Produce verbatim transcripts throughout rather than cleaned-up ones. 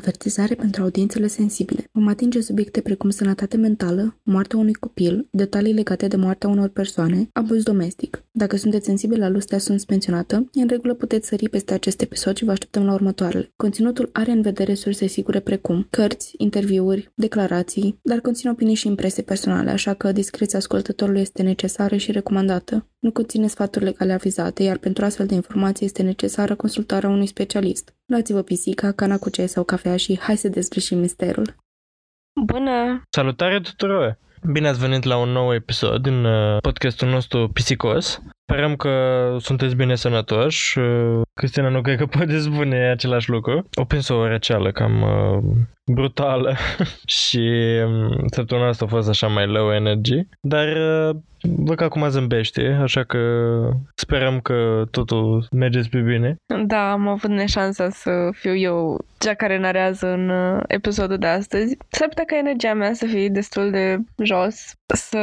Avertizare pentru audiențele sensibile. Vom atinge subiecte precum sănătate mentală, moartea unui copil, detalii legate de moartea unor persoane, abuz domestic. Dacă sunteți sensibili la lustea susmenționată, în regulă puteți sări peste acest episod și vă așteptăm la următoarele. Conținutul are în vedere surse sigure precum cărți, interviuri, declarații, dar conține opinii și impresii personale, așa că discreția ascultătorului este necesară și recomandată. Nu conține sfaturi legale avizate, iar pentru astfel de informații este necesară consultarea unui specialist. Luați-vă pisica, cana cu ceai sau cafea și hai să deslușim misterul. Bună! Salutare tuturor! Bine ați venit la un nou episod din podcastul nostru pisicos. Sperăm că sunteți bine sănătoși. Cristina nu cred că poate spune același lucru. O prinsă o răceală cam uh, brutală și săptămâna asta a fost așa mai low energy. Dar uh, văd că acum zâmbește, așa că sperăm că totul merge spre bine. Da, am avut neșansa să fiu eu cea care narează în episodul de astăzi. S-ar putea ca energia mea să fie destul de jos, să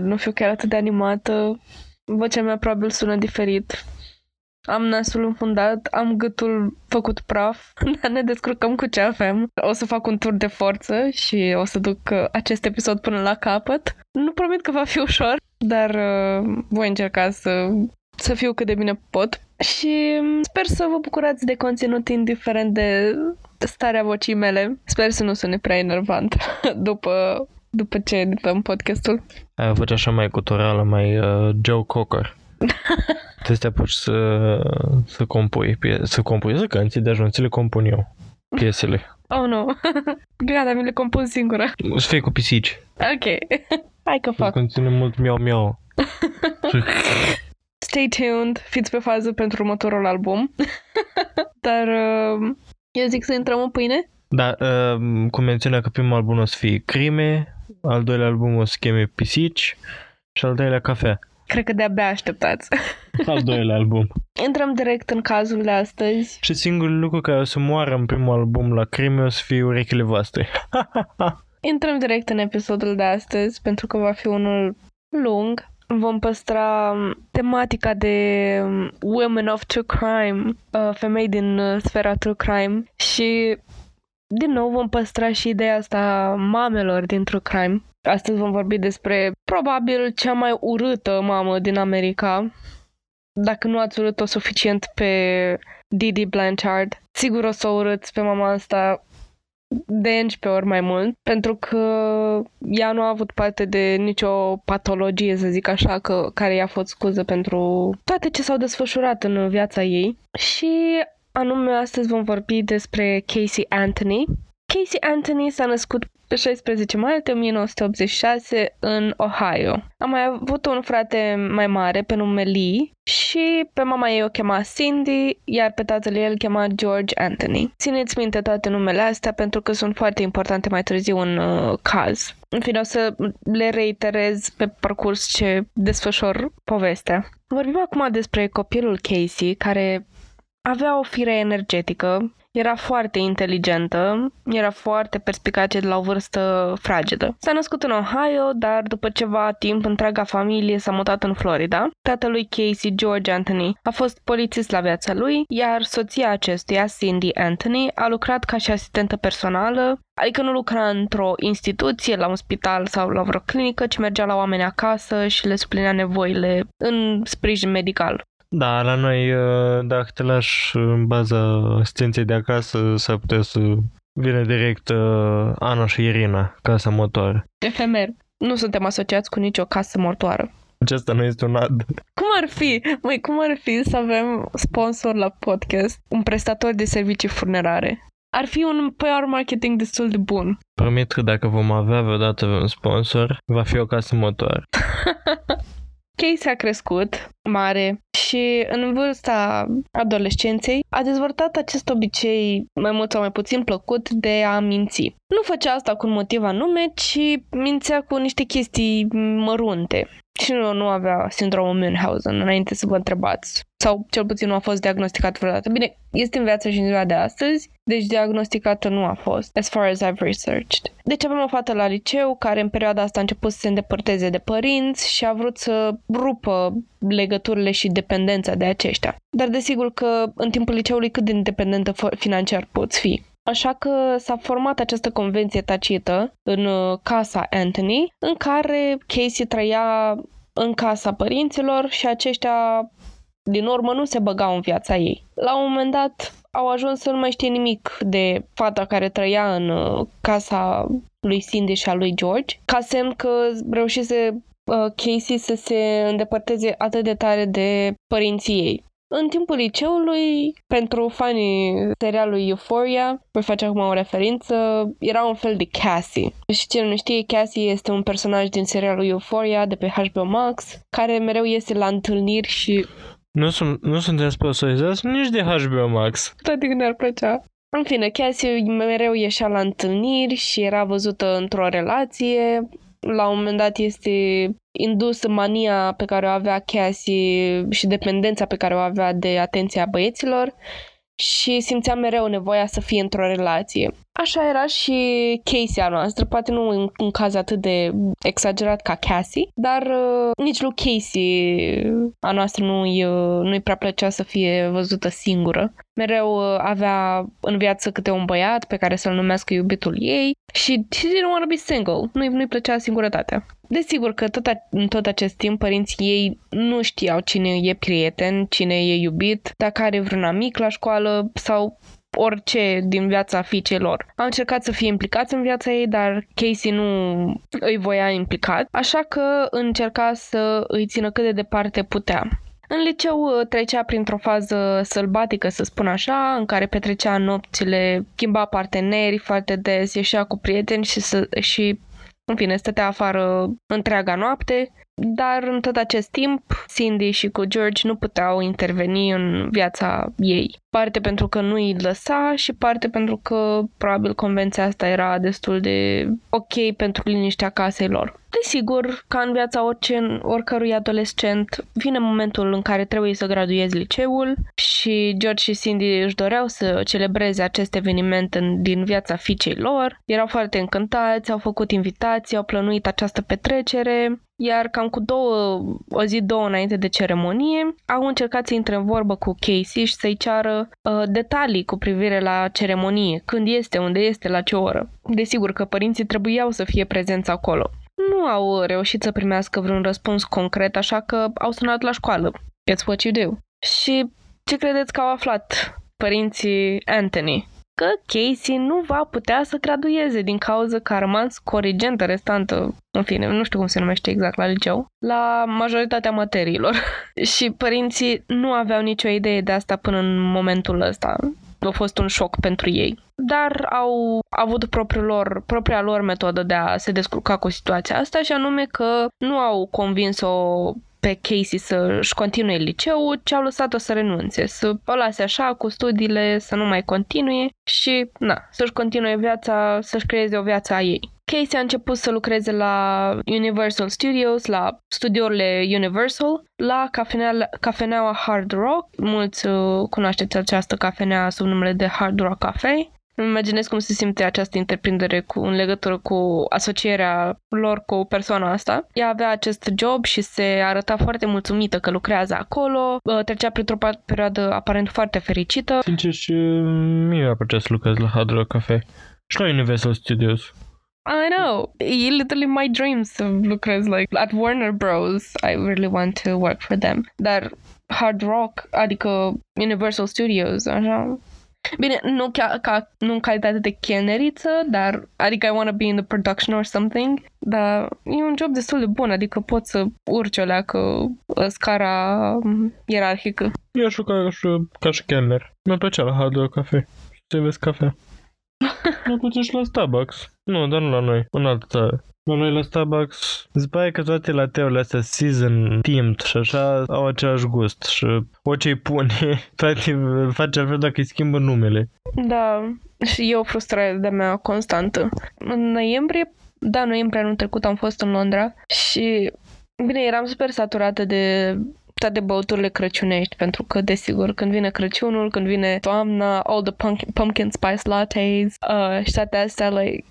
nu fiu chiar atât de animată. Vocea mea probabil sună diferit. Am nasul înfundat, am gâtul făcut praf, dar ne descurcăm cu ce avem. O să fac un tur de forță și o să duc acest episod până la capăt. Nu promit că va fi ușor, dar uh, voi încerca să, să fiu cât de bine pot. Și sper să vă bucurați de conținut indiferent de starea vocii mele. Sper să nu sune prea enervant după... După ce edităm podcastul. Ai avut așa mai culturală, mai uh, Joe Cocker. Te stai apuci să, să compui, să compui, să cânti, de ajuns, le compun eu piesele. Oh, nu. Gata, mi le compun singură. Să fie cu pisici. Ok. Hai că fac. Conține mult miau-miau. Stay tuned, fiți pe fază pentru următorul album. Dar uh, eu zic să intrăm în pâine. Da, uh, cum menționa că primul album o să fie crime, al doilea album o să cheme pisici și al treilea cafea. Cred că de-abia așteptați. Al doilea album. Intrăm direct în cazul de astăzi. Și singurul lucru care o să moară în primul album la crime o să fie urechile voastre. Intrăm direct în episodul de astăzi pentru că va fi unul lung. Vom păstra tematica de women of true crime, femei din sfera true crime și... Din nou vom păstra și ideea asta mamelor din true crime. Astăzi vom vorbi despre probabil cea mai urâtă mamă din America. Dacă nu ați urât-o suficient pe Didi Blanchard, sigur o să o urâți pe mama asta de unsprezece ori mai mult, pentru că ea nu a avut parte de nicio patologie, să zic așa, că, care i-a fost scuză pentru toate ce s-au desfășurat în viața ei. Și... Anume, astăzi vom vorbi despre Casey Anthony. Casey Anthony s-a născut pe șaisprezece martie o mie nouă sute optzeci și șase în Ohio. A mai avut un frate mai mare pe nume Lee și pe mama ei o chema Cindy, iar pe tatăl ei îl chema George Anthony. Țineți minte toate numele astea pentru că sunt foarte importante mai târziu în uh, caz. În fine, o să le reiterez pe parcurs ce desfășor povestea. Vorbim acum despre copilul Casey, care... Avea o fire energetică, era foarte inteligentă, era foarte perspicace de la o vârstă fragedă. S-a născut în Ohio, dar după ceva timp întreaga familie s-a mutat în Florida. Tatălui Casey, George Anthony, a fost polițist la viața lui, iar soția acestuia, Cindy Anthony, a lucrat ca și asistentă personală, adică nu lucra într-o instituție, la un spital sau la vreo clinică, ci mergea la oameni acasă și le suplinea nevoile în sprijin medical. Da, la noi, dacă te lași în baza asistenței de acasă, s-ar putea să vină direct Ana și Irina, casa mortoară. Efemer. Nu suntem asociați cu nicio casă mortoară. Acesta nu este un ad. Cum ar fi? Măi, cum ar fi să avem sponsor la podcast, un prestator de servicii funerare? Ar fi un P R marketing destul de bun. Promit că dacă vom avea vreodată un sponsor, va fi o casă mortoară. Casey a crescut mare și în vârsta adolescenței a dezvoltat acest obicei mai mult sau mai puțin plăcut de a minți. Nu făcea asta cu un motiv anume, ci mințea cu niște chestii mărunte. Și nu, nu avea sindromul Munchausen, înainte să vă întrebați. Sau cel puțin nu a fost diagnosticat vreodată. Bine, este în viață și în ziua de astăzi, deci diagnosticată nu a fost, as far as I've researched. Deci avem o fată la liceu care în perioada asta a început să se îndepărteze de părinți și a vrut să rupă legăturile și dependența de aceștia. Dar desigur că în timpul liceului cât de independentă financiar poți fi? Așa că s-a format această convenție tacită în casa Anthony, în care Casey trăia în casa părinților și aceștia, din urmă, nu se băgau în viața ei. La un moment dat au ajuns să nu mai știe nimic de fata care trăia în casa lui Cindy și a lui George, ca semn că reușise Casey să se îndepărteze atât de tare de părinții ei. În timpul liceului, pentru fanii serialului Euphoria, voi face acum o referință, era un fel de Cassie. Și cine nu știe, Cassie este un personaj din serialul Euphoria de pe H B O Max, care mereu iese la întâlniri și... Nu, sunt, nu suntem sponsorizați nici de H B O Max. Toate când ne-ar plăcea. În fine, Cassie mereu ieșea la întâlniri și era văzută într-o relație. La un moment dat este indusă mania pe care o avea Cassie și dependența pe care o avea de atenția băieților și simțea mereu nevoia să fie într-o relație. Așa era și Casey a noastră, poate nu în un caz atât de exagerat ca Cassie, dar uh, nici lui Casey a noastră nu-i, uh, nu-i prea plăcea să fie văzută singură. Mereu uh, avea în viață câte un băiat pe care să-l numească iubitul ei și she didn't want to be single, nu-i, nu-i plăcea singurătatea. Desigur că tot a- în tot acest timp părinții ei nu știau cine e prieten, cine e iubit, dacă are vreun amic la școală sau... orice din viața fiicei lor. Au încercat să fie implicați în viața ei, dar Casey nu îi voia implicat, așa că încerca să îi țină cât de departe putea. În liceu trecea printr-o fază sălbatică, să spun așa, în care petrecea nopțile, schimba parteneri foarte des, ieșea cu prieteni și, să, și în fine, stătea afară întreaga noapte. Dar în tot acest timp, Cindy și cu George nu puteau interveni în viața ei. Parte pentru că nu îi lăsa și parte pentru că probabil convenția asta era destul de ok pentru liniștea casei lor. Desigur, ca în viața orice, oricărui adolescent, vine momentul în care trebuie să graduezi liceul și George și Cindy își doreau să celebreze acest eveniment în, din viața fiicei lor. Erau foarte încântați, au făcut invitații, au plănuit această petrecere, iar cam cu două, o zi, două înainte de ceremonie, au încercat să intre în vorbă cu Casey și să-i ceară uh, detalii cu privire la ceremonie, când este, unde este, la ce oră. Desigur că părinții trebuiau să fie prezenți acolo. Nu au reușit să primească vreun răspuns concret, așa că au sunat la școală. That's what you do. Și ce credeți că au aflat părinții Anthony? Că Casey nu va putea să gradueze din cauza că a rămas corigentă restantă, în fine, nu știu cum se numește exact la liceu, la majoritatea materiilor. Și părinții nu aveau nicio idee de asta până în momentul ăsta. A fost un șoc pentru ei. Dar au avut propriul lor, propria lor metodă de a se descurca cu situația asta și anume că nu au convins-o pe Casey să-și continue liceul, ci au lăsat-o să renunțe, să o lase așa cu studiile, să nu mai continue și na, să-și continue viața, să-și creeze o viață a ei. Casey a început să lucreze la Universal Studios, la studiourile Universal, la cafenea, cafeneaua Hard Rock. Mulți uh, cunoașteți această cafenea sub numele de Hard Rock Cafe. Îmi imaginez cum se simte această întreprindere cu, în legătură cu asocierea lor cu persoana asta. Ea avea acest job și se arăta foarte mulțumită că lucrează acolo, trecea printr-o perioadă aparent foarte fericită. Sincer, și mie mi-a plăcut să lucrez la Hard Rock Cafe și la Universal Studios. I know. It's literally my dreams to lucrez like at Warner Bros. I really want to work for them. Dar Hard Rock, adică Universal Studios, așa... Bine, nu ca, ca nu în calitate de chelneriță, dar adică I want to be in the production or something, dar e un job destul de bun, adică poți să urci o leacă scara ierarhică. Eu aș juca ca și chelner. Mi-a plăcea la Hard Rock Cafe. Să vezi cafea. Mă putești la Starbucks. Nu, dar nu la noi, în altă țară. La noi la Starbucks, îți pare că toate lateurile astea season, timt și așa, au același gust și orice-i pune, toate face altfel dacă îi schimbă numele. Da, și e o frustrare de-a mea constantă. În noiembrie, da, noiembrie anul trecut am fost în Londra și, bine, eram super saturată de toate băuturile crăciunești, pentru că, desigur, când vine Crăciunul, când vine toamna, all the pumpkin, pumpkin spice lattes uh, și toate astea, like,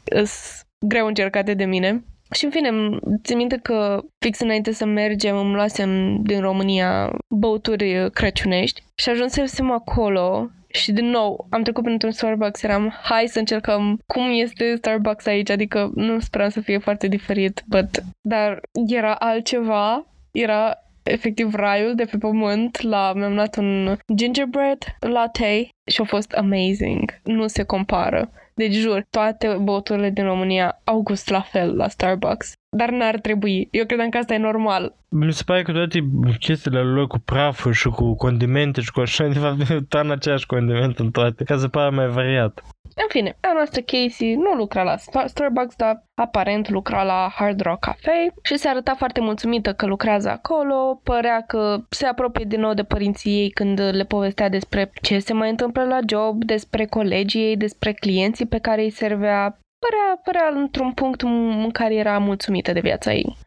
greu încercate de mine Și în fine, țin minte că fix înainte să mergem îmi luasem din România băuturi crăciunești și ajunsesem acolo și din nou am trecut printr-un Starbucks, eram hai să încercăm cum este Starbucks aici, adică nu speram să fie foarte diferit, but... dar era altceva, era efectiv raiul de pe pământ. La, mi-am luat un gingerbread latte și a fost amazing, nu se compară. Deci, jur, toate băuturile din România au gust la fel la Starbucks. Dar n-ar trebui. Eu credeam că asta e normal. Mi se pare că toate chestiile lor cu praful și cu condimente și cu așa, de fapt, tan aceeași condiment în toate, ca să pară mai variat. În fine, a noastră Casey nu lucra la Starbucks, dar aparent lucra la Hard Rock Cafe și se arăta foarte mulțumită că lucrează acolo, părea că se apropie din nou de părinții ei când le povestea despre ce se mai întâmplă la job, despre colegii ei, despre clienții pe care îi servea. Părea, părea într-un punct în care era mulțumită de viața ei.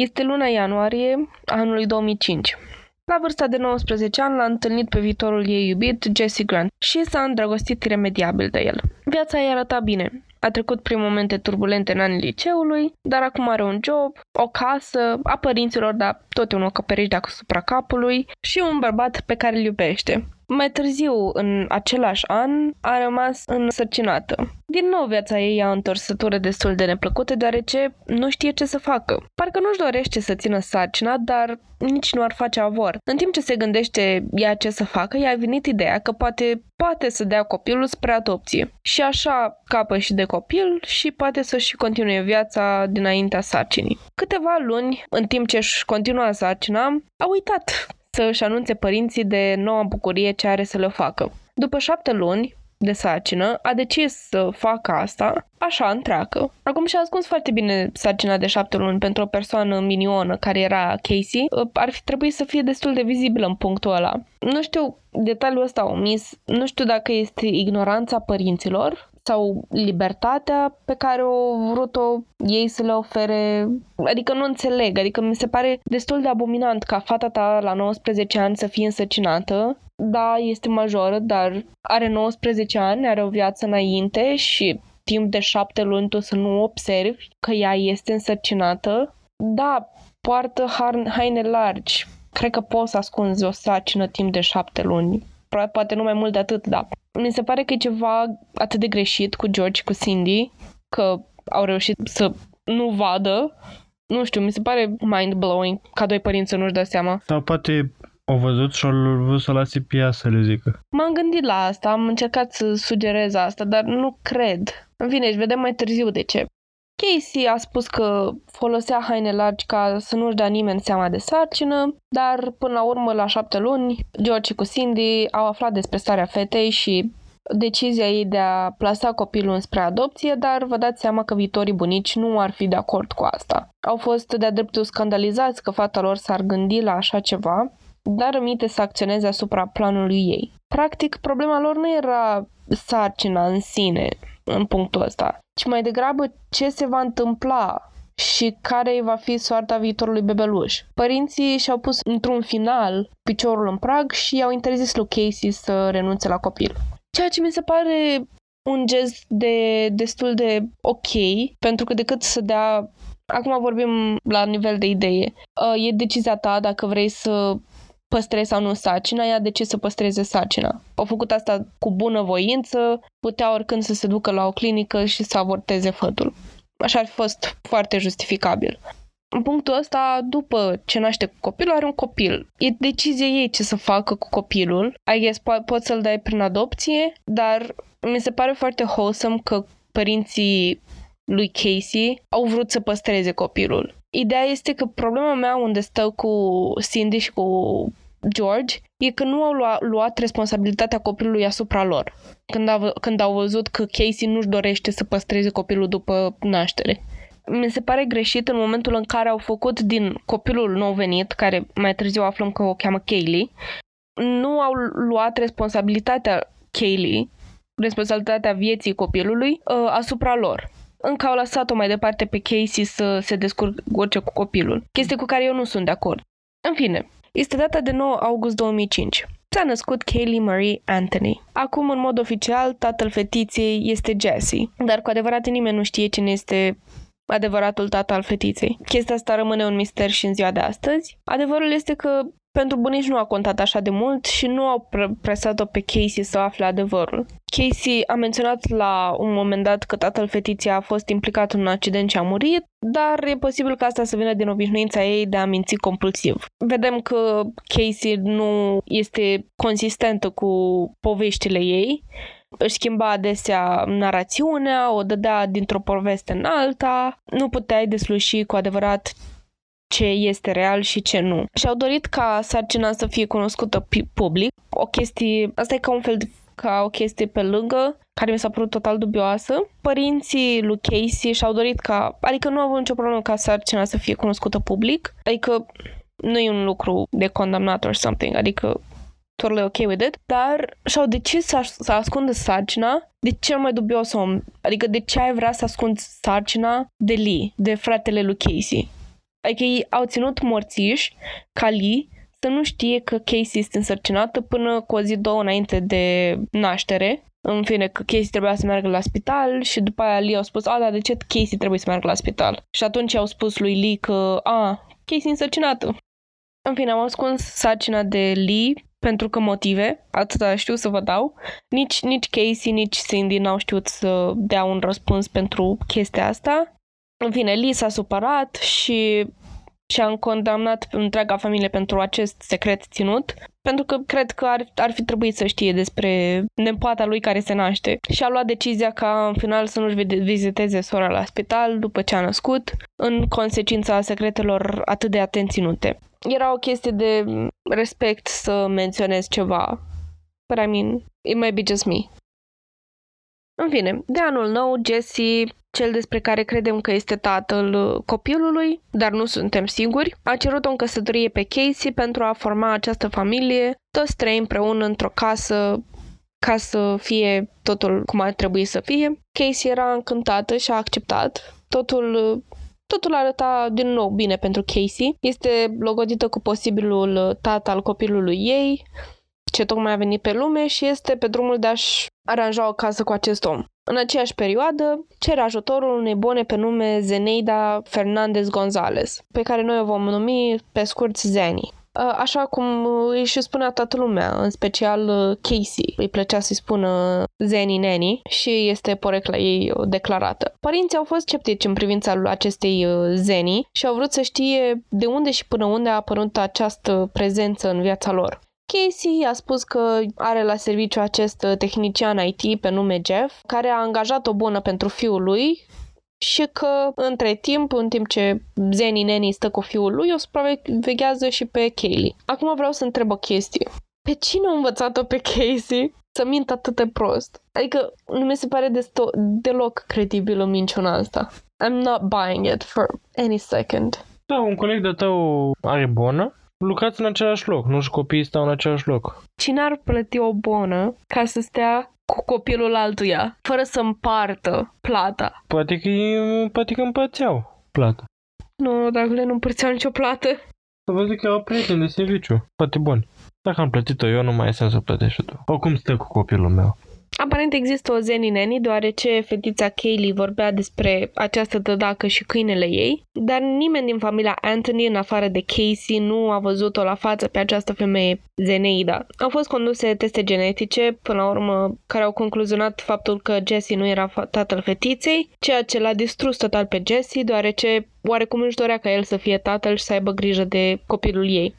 Este luna ianuarie anului două mii cinci. La vârsta de nouăsprezece ani l-a întâlnit pe viitorul ei iubit, Jesse Grant, și s-a îndrăgostit iremediabil de el. Viața i-a arătat bine. A trecut prin momente turbulente în anii liceului, dar acum are un job, o casă, a părinților, dar tot un acoperiș deasupra capului și un bărbat pe care îl iubește. Mai târziu, în același an, a rămas însărcinată. Din nou viața ei a întorsătură destul de neplăcută, deoarece nu știe ce să facă. Parcă nu-și dorește să țină sarcina, dar nici nu ar face avort. În timp ce se gândește ea ce să facă, i-a venit ideea că poate, poate să dea copilul spre adopție. Și așa capă și de copil și poate să-și continue viața dinaintea sarcinii. Câteva luni, în timp ce își continua sarcina, a uitat să își anunțe părinții de noua bucurie ce are să le facă. După șapte luni de sarcină, a decis să facă asta, așa, întreagă. Acum și-a ascuns foarte bine sarcina de șapte luni pentru o persoană minionă care era Casey. Ar fi trebuit să fie destul de vizibilă în punctul ăla. Nu știu, detaliul ăsta omis, nu știu dacă este ignoranța părinților sau libertatea pe care o vrut-o ei să le ofere. Adică nu înțeleg, adică mi se pare destul de abominant ca fata ta la nouăsprezece ani să fie însărcinată. Da, este majoră, dar are nouăsprezece ani, are o viață înainte și timp de șapte luni tu să nu observi că ea este însărcinată. Da, poartă haine largi. Cred că poți să ascunzi o sarcină timp de șapte luni. Poate nu mai mult de atât, da. Mi se pare că e ceva atât de greșit cu George, cu Cindy, că au reușit să nu vadă. Nu știu, mi se pare mind-blowing ca doi părinți să nu-și dea seama. Sau poate au văzut și au vrut să lase pe ea să le zică. M-am gândit la asta, am încercat să sugerez asta, dar nu cred. În fine, își vedem mai târziu de ce. Casey a spus că folosea haine largi ca să nu-și dea nimeni seama de sarcină, dar până la urmă, la șapte luni, George cu Cindy au aflat despre starea fetei și decizia ei de a plasa copilul înspre adopție, dar vă dați seama că viitorii bunici nu ar fi de acord cu asta. Au fost de-a dreptul scandalizați că fata lor s-ar gândi la așa ceva, dar rămite să acționeze asupra planului ei. Practic, problema lor nu era sarcina în sine, în punctul ăsta, ci mai degrabă ce se va întâmpla și care va fi soarta viitorului bebeluș. Părinții și-au pus într-un final piciorul în prag și i-au interzis lui Casey să renunțe la copil. Ceea ce mi se pare un gest de destul de ok, pentru că decât să dea... Acum vorbim la nivel de idee. E decizia ta dacă vrei să păstrezi sau nu sarcina, ea decis să păstreze sarcina. Au făcut asta cu bună voință, putea oricând să se ducă la o clinică și să avorteze fătul. Așa ar fi fost foarte justificabil. În punctul ăsta, după ce naște cu copilul, are un copil. E decizia ei ce să facă cu copilul. I guess, po- poți să-l dai prin adopție, dar mi se pare foarte wholesome că părinții lui Casey au vrut să păstreze copilul. Ideea este că problema mea unde stă cu Cindy și cu George e că nu au luat, luat responsabilitatea copilului asupra lor când, a, când au văzut că Casey nu-și dorește să păstreze copilul după naștere. Mi se pare greșit în momentul în care au făcut din copilul nou venit, care mai târziu aflăm că o cheamă Caylee, nu au luat responsabilitatea Caylee, responsabilitatea vieții copilului, asupra lor. Încă au lăsat-o mai departe pe Casey să se descurce cu copilul, chestie cu care eu nu sunt de acord. În fine, este data de nouă august două mii cinci. S-a născut Caylee Marie Anthony. Acum, în mod oficial, tatăl fetiței este Jesse, dar cu adevărat nimeni nu știe cine este adevăratul tată al fetiței. Chestia asta rămâne un mister și în ziua de astăzi. Adevărul este că pentru bunici nu a contat așa de mult și nu au presat-o pe Casey să afle adevărul. Casey a menționat la un moment dat că tatăl fetiței a fost implicat în un accident și a murit, dar e posibil ca asta să vină din obișnuința ei de a minți compulsiv. Vedem că Casey nu este consistentă cu poveștile ei, își schimba adesea narațiunea, o dădea dintr-o poveste în alta, nu puteai desluși cu adevărat ce este real și ce nu. Și-au dorit ca sarcina să fie cunoscută public. O chestie, asta e ca un fel de, ca o chestie pe lângă, care mi s-a părut total dubioasă. Părinții lui Casey și-au dorit ca, adică nu au avut nicio problemă ca sarcina să fie cunoscută public, adică nu e un lucru de condamnat or something, adică totul e ok with it, dar și-au decis să, să ascundă sarcina de cel mai dubios om, adică de ce ai vrea să ascunzi sarcina de Lee, de fratele lui Casey. Adică ei au ținut morțiși ca Lee să nu știe că Casey este însărcinată până cu o zi, două înainte de naștere. În fine, că Casey trebuia să meargă la spital și după aia Lee au spus, a, dar de ce Casey trebuie să meargă la spital? Și atunci au spus lui Lee că, a, Casey e însărcinată. În fine, am ascuns sarcina de Lee pentru că motive, atâta știu să vă dau. Nici, nici Casey, nici Cindy n-au știut să dea un răspuns pentru chestia asta. În fine, Lee s-a supărat și și-a condamnat întreaga familie pentru acest secret ținut, pentru că cred că ar, ar fi trebuit să știe despre nepoata lui care se naște. Și a luat decizia ca în final să nu-și viziteze sora la spital după ce a născut, în consecința secretelor atât de atent ținute. Era o chestie de respect să menționez ceva. But I mean, it might be just me. În fine, de anul nou, Jesse, cel despre care credem că este tatăl copilului, dar nu suntem siguri, a cerut-o în căsătorie pe Casey pentru a forma această familie, toți trei împreună într-o casă, ca să fie totul cum ar trebui să fie. Casey era încântată și a acceptat. Totul, totul arăta din nou bine pentru Casey. Este logodită cu posibilul tată al copilului ei, ce tocmai a venit pe lume și este pe drumul de a-și aranja o casă cu acest om. În aceeași perioadă, cere ajutorul unei bune pe nume Zenaida Fernandez-Gonzalez, pe care noi o vom numi pe scurt Zeni. Așa cum îi și spunea toată lumea, în special Casey. Îi plăcea să-i spună Zeni Neni și este porecla ei declarată. Părinții au fost sceptici în privința lui acestei Zeni și au vrut să știe de unde și până unde a apărut această prezență în viața lor. Casey a spus că are la serviciu acest tehnician I T pe nume Jeff, care a angajat o bună pentru fiul lui și că între timp, în timp ce Zeni Neni stă cu fiul lui, o supraveghează și pe Caylee. Acum vreau să întreb o chestie. Pe cine a învățat-o pe Casey să mintă atât de prost? Adică nu mi se pare desto- deloc credibilă minciuna asta. I'm not buying it for any second. Da, un coleg de tău are bună. Lucrați în același loc, nu și copiii stau în același loc. Cine ar plăti o bonă ca să stea cu copilul altuia, fără să împartă plata? Poate că, poate că împărțeau plata. Nu, dacă le nu împărțeau nicio plată. Să vă zic că erau prieteni de serviciu, poate bun. Dacă am plătit-o eu, nu mai e sens să plătești tu. Oricum stă cu copilul meu. Aparent există o Zeni Neni, deoarece fetița Caylee vorbea despre această dădacă și câinele ei, dar nimeni din familia Anthony, în afară de Casey, nu a văzut-o la față pe această femeie Zenaida. Au fost conduse teste genetice, până la urmă, care au concluzionat faptul că Jesse nu era tatăl fetiței, ceea ce l-a distrus total pe Jesse, deoarece oarecum își dorea ca el să fie tatăl și să aibă grijă de copilul ei.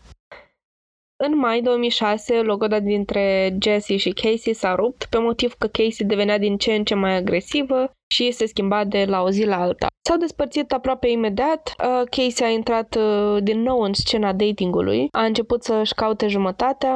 În mai două mii șase, logoda dintre Jesse și Casey s-a rupt pe motiv că Casey devenea din ce în ce mai agresivă și se schimba de la o zi la alta. S-au despărțit aproape imediat, Casey a intrat din nou în scena datingului, a început să-și caute jumătatea.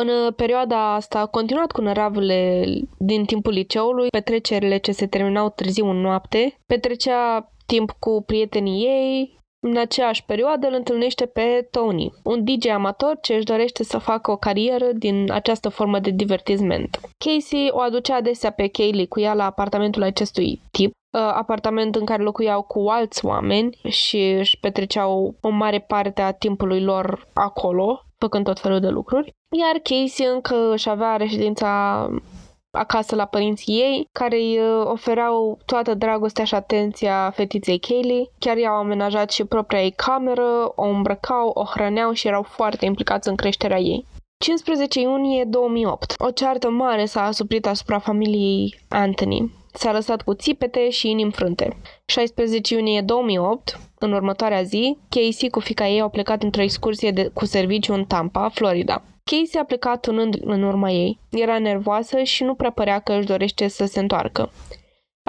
În perioada asta a continuat cu năravurile din timpul liceului, petrecerile ce se terminau târziu în noapte, petrecea timp cu prietenii ei. În aceeași perioadă îl întâlnește pe Tony, un D J amator ce își dorește să facă o carieră din această formă de divertisment. Casey o aducea adesea pe Caylee cu ea la apartamentul acestui tip, apartament în care locuiau cu alți oameni și își petreceau o mare parte a timpului lor acolo, făcând tot felul de lucruri, iar Casey încă își avea reședința acasă la părinții ei, care îi ofereau toată dragostea și atenția fetiței Caylee. Chiar i-au amenajat și propria ei cameră, o îmbrăcau, o hrăneau și erau foarte implicați în creșterea ei. cincisprezece iunie două mii opt. O ceartă mare s-a asuprit asupra familiei Anthony. S-a lăsat cu țipete și inimi frânte. șaisprezece iunie două mii opt, în următoarea zi, Casey cu fiica ei au plecat într-o excursie de, cu serviciu în Tampa, Florida. Casey a plecat tunând în urma ei. Era nervoasă și nu prea părea că își dorește să se întoarcă.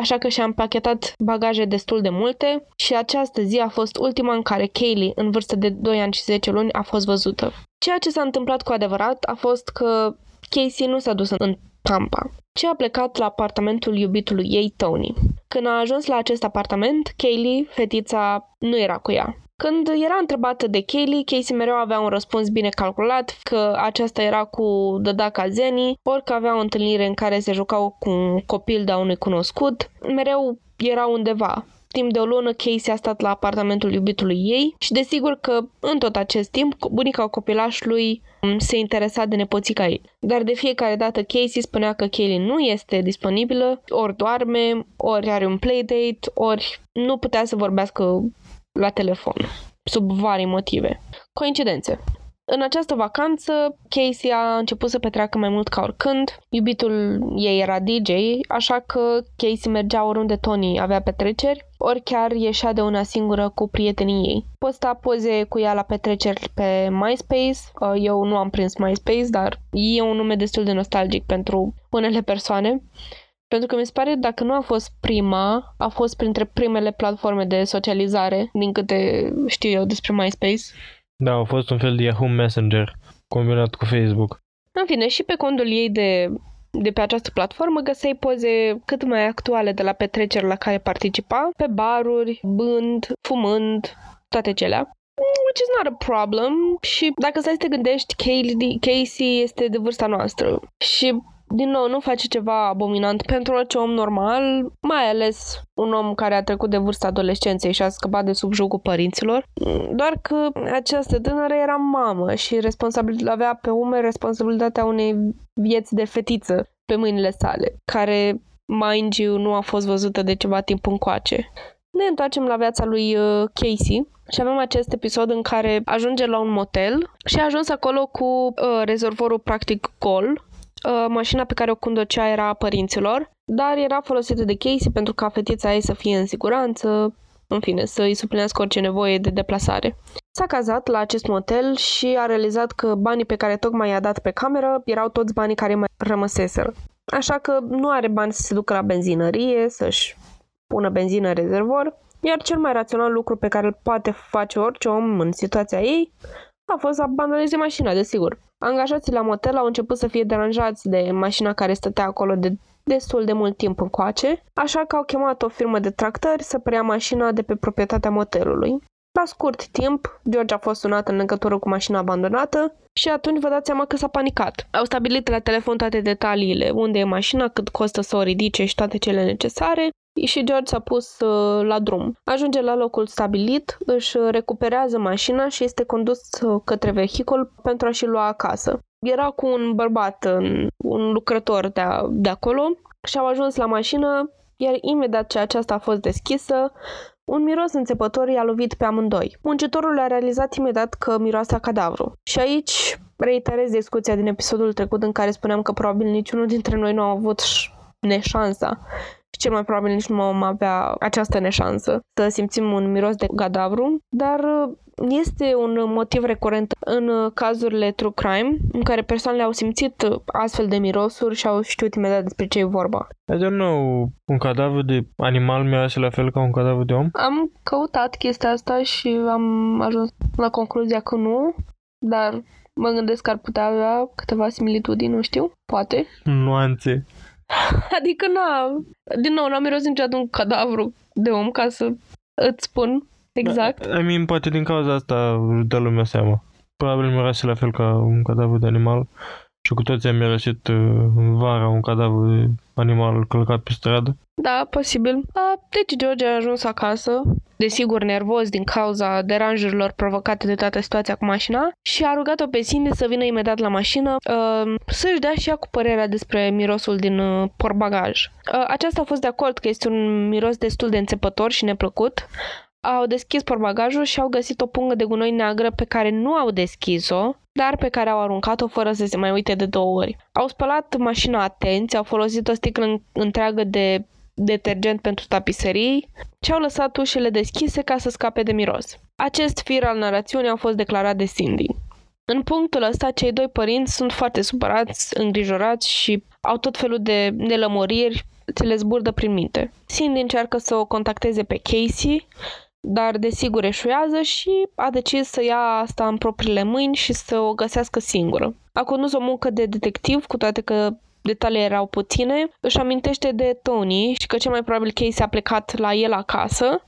Așa că și-a împachetat bagaje destul de multe și această zi a fost ultima în care Caylee, în vârstă de doi ani și zece luni, a fost văzută. Ceea ce s-a întâmplat cu adevărat a fost că Casey nu s-a dus în Tampa, ci a plecat la apartamentul iubitului ei, Tony. Când a ajuns la acest apartament, Caylee, fetița, nu era cu ea. Când era întrebată de Caylee, Casey mereu avea un răspuns bine calculat, că aceasta era cu dădaca Zeni, ori că avea o întâlnire în care se jucau cu un copil de-a unui cunoscut. Mereu era undeva. Timp de o lună, Casey a stat la apartamentul iubitului ei și desigur că în tot acest timp, bunica copilașului se interesa de nepoțica ei. Dar de fiecare dată Casey spunea că Caylee nu este disponibilă, ori doarme, ori are un playdate, ori nu putea să vorbească la telefon, sub vari motive. Coincidențe. În această vacanță, Casey a început să petreacă mai mult ca oricând. Iubitul ei era D J, așa că Casey mergea oriunde Tony avea petreceri, ori chiar ieșea de una singură cu prietenii ei. Posta poze cu ea la petreceri pe MySpace. Eu nu am prins MySpace, dar e un nume destul de nostalgic pentru unele persoane. Pentru că mi se pare, dacă nu a fost prima, a fost printre primele platforme de socializare, din câte știu eu despre MySpace. Da, a fost un fel de Yahoo Messenger, combinat cu Facebook. În fine, și pe contul ei de, de pe această platformă găseai poze cât mai actuale de la petreceri la care participa, pe baruri, bând, fumând, toate celea. Which is not a problem. Și dacă stai să te gândești, Caylee, Casey este de vârsta noastră. Și din nou, nu face ceva abominant pentru orice om normal, mai ales un om care a trecut de vârsta adolescenței și a scăpat de sub jugul părinților, doar că această tânără era mamă și responsabil, avea pe umeri responsabilitatea unei vieți de fetiță pe mâinile sale, care, mind you, nu a fost văzută de ceva timp încoace. Ne întoarcem la viața lui Casey și avem acest episod în care ajunge la un motel și a ajuns acolo cu uh, rezervorul practic gol. Mașina pe care o conducea era a părinților, dar era folosită de Casey pentru ca fetița ei să fie în siguranță, în fine, să îi suplinească orice nevoie de deplasare. S-a cazat la acest motel și a realizat că banii pe care tocmai i-a dat pe cameră erau toți banii care mai rămăseseră. Așa că nu are bani să se ducă la benzinărie, să-și pună benzină în rezervor, iar cel mai rațional lucru pe care îl poate face orice om în situația ei a fost să abandoneze mașina, desigur. Angajații la motel au început să fie deranjați de mașina care stătea acolo de destul de mult timp încoace, așa că au chemat o firmă de tractări să preia mașina de pe proprietatea motelului. La scurt timp, George a fost sunat în legătură cu mașina abandonată și atunci vă dați seama că s-a panicat. Au stabilit la telefon toate detaliile, unde e mașina, cât costă să o ridice și toate cele necesare și George s-a pus la drum. Ajunge la locul stabilit, își recuperează mașina și este condus către vehicul pentru a-și lua acasă. Era cu un bărbat, un lucrător de acolo și au ajuns la mașină, iar imediat ce aceasta a fost deschisă, un miros înțepător i-a lovit pe amândoi. Muncitorul a realizat imediat că miroase a cadavru. Și aici reiterez discuția din episodul trecut în care spuneam că probabil niciunul dintre noi nu a avut neșansa și cel mai probabil nici nu am avea această neșansă să simțim un miros de cadavru, dar este un motiv recurent în cazurile true crime în care persoanele au simțit astfel de mirosuri și au știut imediat despre ce e vorba. I don't know, un cadavru de animal miroase la fel ca un cadavru de om? Am căutat chestia asta și am ajuns la concluzia că nu, dar mă gândesc că ar putea avea câteva similitudini, nu știu, poate. Nuanțe. Adică, na, din nou, n-am miros niciodată un cadavru de om ca să îți spun exact. I mean, poate din cauza asta dă lumea seama. Probabil miroase la fel ca un cadavru de animal și cu toții am mirosit în vara un cadavru de animal călcat pe stradă. Da, posibil. Deci George a ajuns acasă desigur nervos din cauza deranjurilor provocate de toată situația cu mașina, și a rugat-o pe Cindy să vină imediat la mașină uh, să-și dea și ea cu părerea despre mirosul din uh, portbagaj. Uh, aceasta a fost de acord că este un miros destul de înțepător și neplăcut. Au deschis portbagajul și au găsit o pungă de gunoi neagră pe care nu au deschis-o, dar pe care au aruncat-o fără să se mai uite de două ori. Au spălat mașina atenți, au folosit o sticlă întreagă de detergent pentru tapiserii și au lăsat ușile deschise ca să scape de miros. Acest fir al narațiunii a fost declarat de Cindy. În punctul ăsta, cei doi părinți sunt foarte supărați, îngrijorați și au tot felul de nelămuriri, se le zburdă prin minte. Cindy încearcă să o contacteze pe Casey, dar desigur eșuează și a decis să ia asta în propriile mâini și să o găsească singură. A condus o muncă de detectiv, cu toate că detalii erau puține. Își amintește de Tony și că cel mai probabil Casey a plecat la el acasă,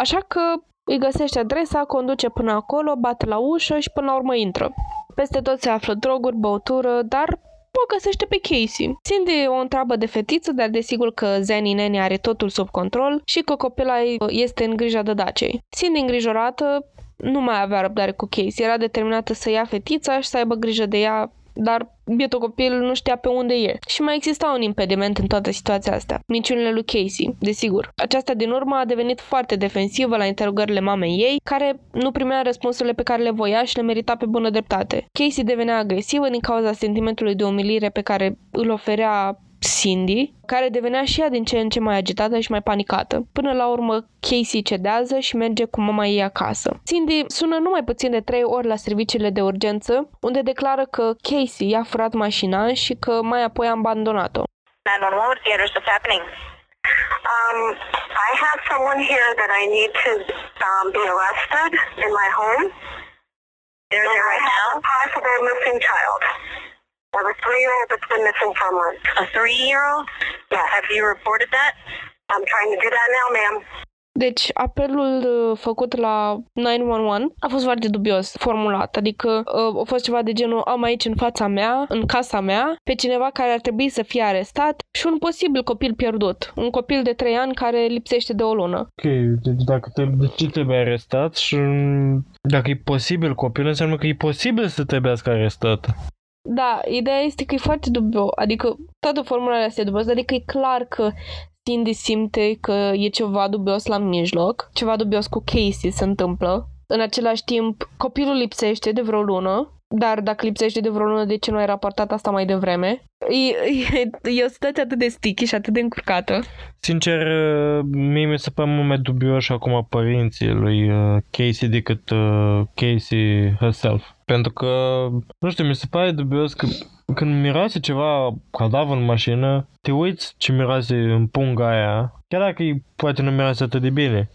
așa că îi găsește adresa, conduce până acolo, bate la ușă și până la urmă intră. Peste tot se află droguri, băutură, dar o găsește pe Casey. Cindy o întreabă de fetiță, dar desigur că Zanny Nene are totul sub control și că copila este în grija dădacei. Cindy, îngrijorată, nu mai avea răbdare cu Casey. Era determinată să ia fetița și să aibă grijă de ea, dar bietul copil nu știa pe unde e. Și mai exista un impediment în toată situația asta: minciunile lui Casey, desigur. Aceasta din urmă a devenit foarte defensivă la interogările mamei ei, care nu primea răspunsurile pe care le voia și le merita pe bună dreptate. Casey devenea agresivă din cauza sentimentului de umilire pe care îl oferea Cindy, care devenea și ea din ce în ce mai agitată și mai panicată. Până la urmă, Casey cedează și merge cu mama ei acasă. Cindy sună numai puțin de trei ori la serviciile de urgență, unde declară că Casey i-a furat mașina și că mai apoi a abandonat-o. Um, I have someone here that I need to um, be arrested in my home. They're there right now. A possible missing child. I have a three-year-old that's been missing for a month. A three-year-old? Yeah. Have you reported that? I'm trying to do that now, ma'am. Deci, apelul făcut la nine one one a fost foarte dubios formulat, adică a fost ceva de genul: am aici în fața mea, în casa mea, pe cineva care ar trebui să fie arestat și un posibil copil pierdut, un copil de trei ani care lipsește de o lună. Ok, deci dacă te, de ce trebuie arestat și dacă e posibil copil, înseamnă că e posibil să trebuiască arestat. Da, ideea este că e foarte dubios, adică toată formularea asta e dubios, adică e clar că Cindy simte că e ceva dubios la mijloc, ceva dubios cu Casey se întâmplă. În același timp, copilul lipsește de vreo lună, dar dacă lipsește de vreo lună, de ce nu ai raportat asta mai devreme? E, e, e o situație atât de sticky și atât de încurcată. Sincer, mie mi se pare mult mai dubioși acum părinții lui Casey decât Casey herself. Pentru că, nu știu, mi se pare dubios că când miroase ceva cadavru în mașină, te uiți ce miroase în punga aia, chiar dacă poate nu miroase atât de bine,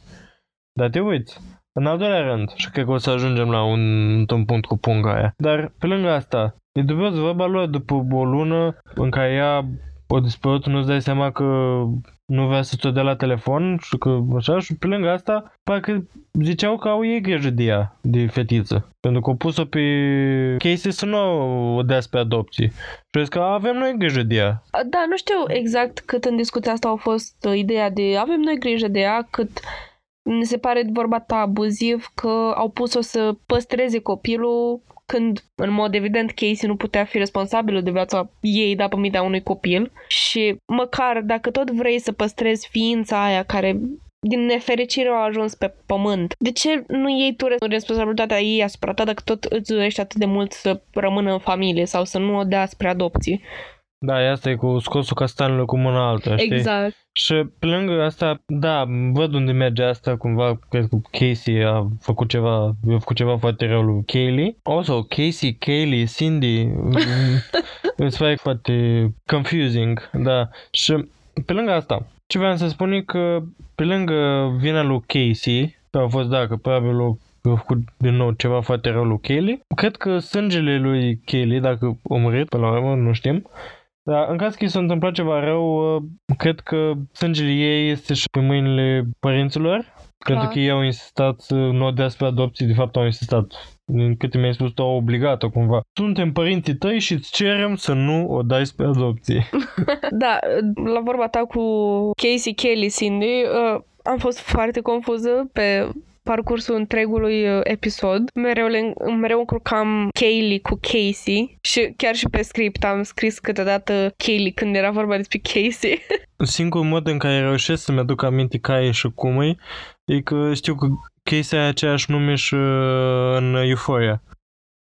dar te uiți. În al doilea rând, și cred că o să ajungem la un, un punct cu punga aia, dar pe lângă asta, e dubios vorba lui după o lună în care ea o dispărut, nu-ți dai seama că nu vrea să te dea la telefon și că așa, și pe lângă asta parcă ziceau că au ei grijă de ea, de fetiță, pentru că au pus-o pe Casey să nu o dea pe adopție. Și că avem noi grijă de ea. Da, nu știu exact cât în discuția asta a fost ideea de avem noi grijă de ea, cât mi se pare vorba ta abuziv că au pus-o să păstreze copilul, când, în mod evident, Casey nu putea fi responsabilă de viața ei, dar pe mintea unui copil. Și măcar dacă tot vrei să păstrezi ființa aia care, din nefericire, a ajuns pe pământ, de ce nu iei tu responsabilitatea ei asupra ta dacă tot îți dorești atât de mult să rămână în familie sau să nu o dea spre adopții? Da, e asta, e cu scosul castanului cu mâna altă, știi? Exact. Și pe lângă asta, da, văd unde merge asta, cumva, cred că Casey a făcut ceva, a făcut ceva foarte rău lui Caylee. Also, Casey, Caylee, Cindy, îți fac foarte confusing, da. Și pe lângă asta, ce vreau să spun e că pe lângă vina lui Casey, că a fost, da, că probabil o a făcut din nou ceva foarte rău lui Caylee, cred că sângele lui Caylee, dacă a murit, până la urmă, nu știm, dar în caz că i s-a întâmplat ceva rău, cred că sângele ei este și pe mâinile părinților, clar, pentru că ei au insistat să nu o dea spre adopții, de fapt au insistat. Din câte mi-ai spus, tu au obligat-o cumva. Suntem părinții tăi și îți cerem să nu o dai spre adopție. Da, la vorba ta cu Casey, Caylee, Cindy, am fost foarte confuză pe parcursul întregului episod. Mereu, le, mereu încurcam Caylee cu Casey și chiar și pe script am scris câteodată Caylee când era vorba despre Casey. Singurul mod în care reușesc să-mi aduc aminte care e și cum e, e că știu că Casey are aceeași nume și în Euphoria.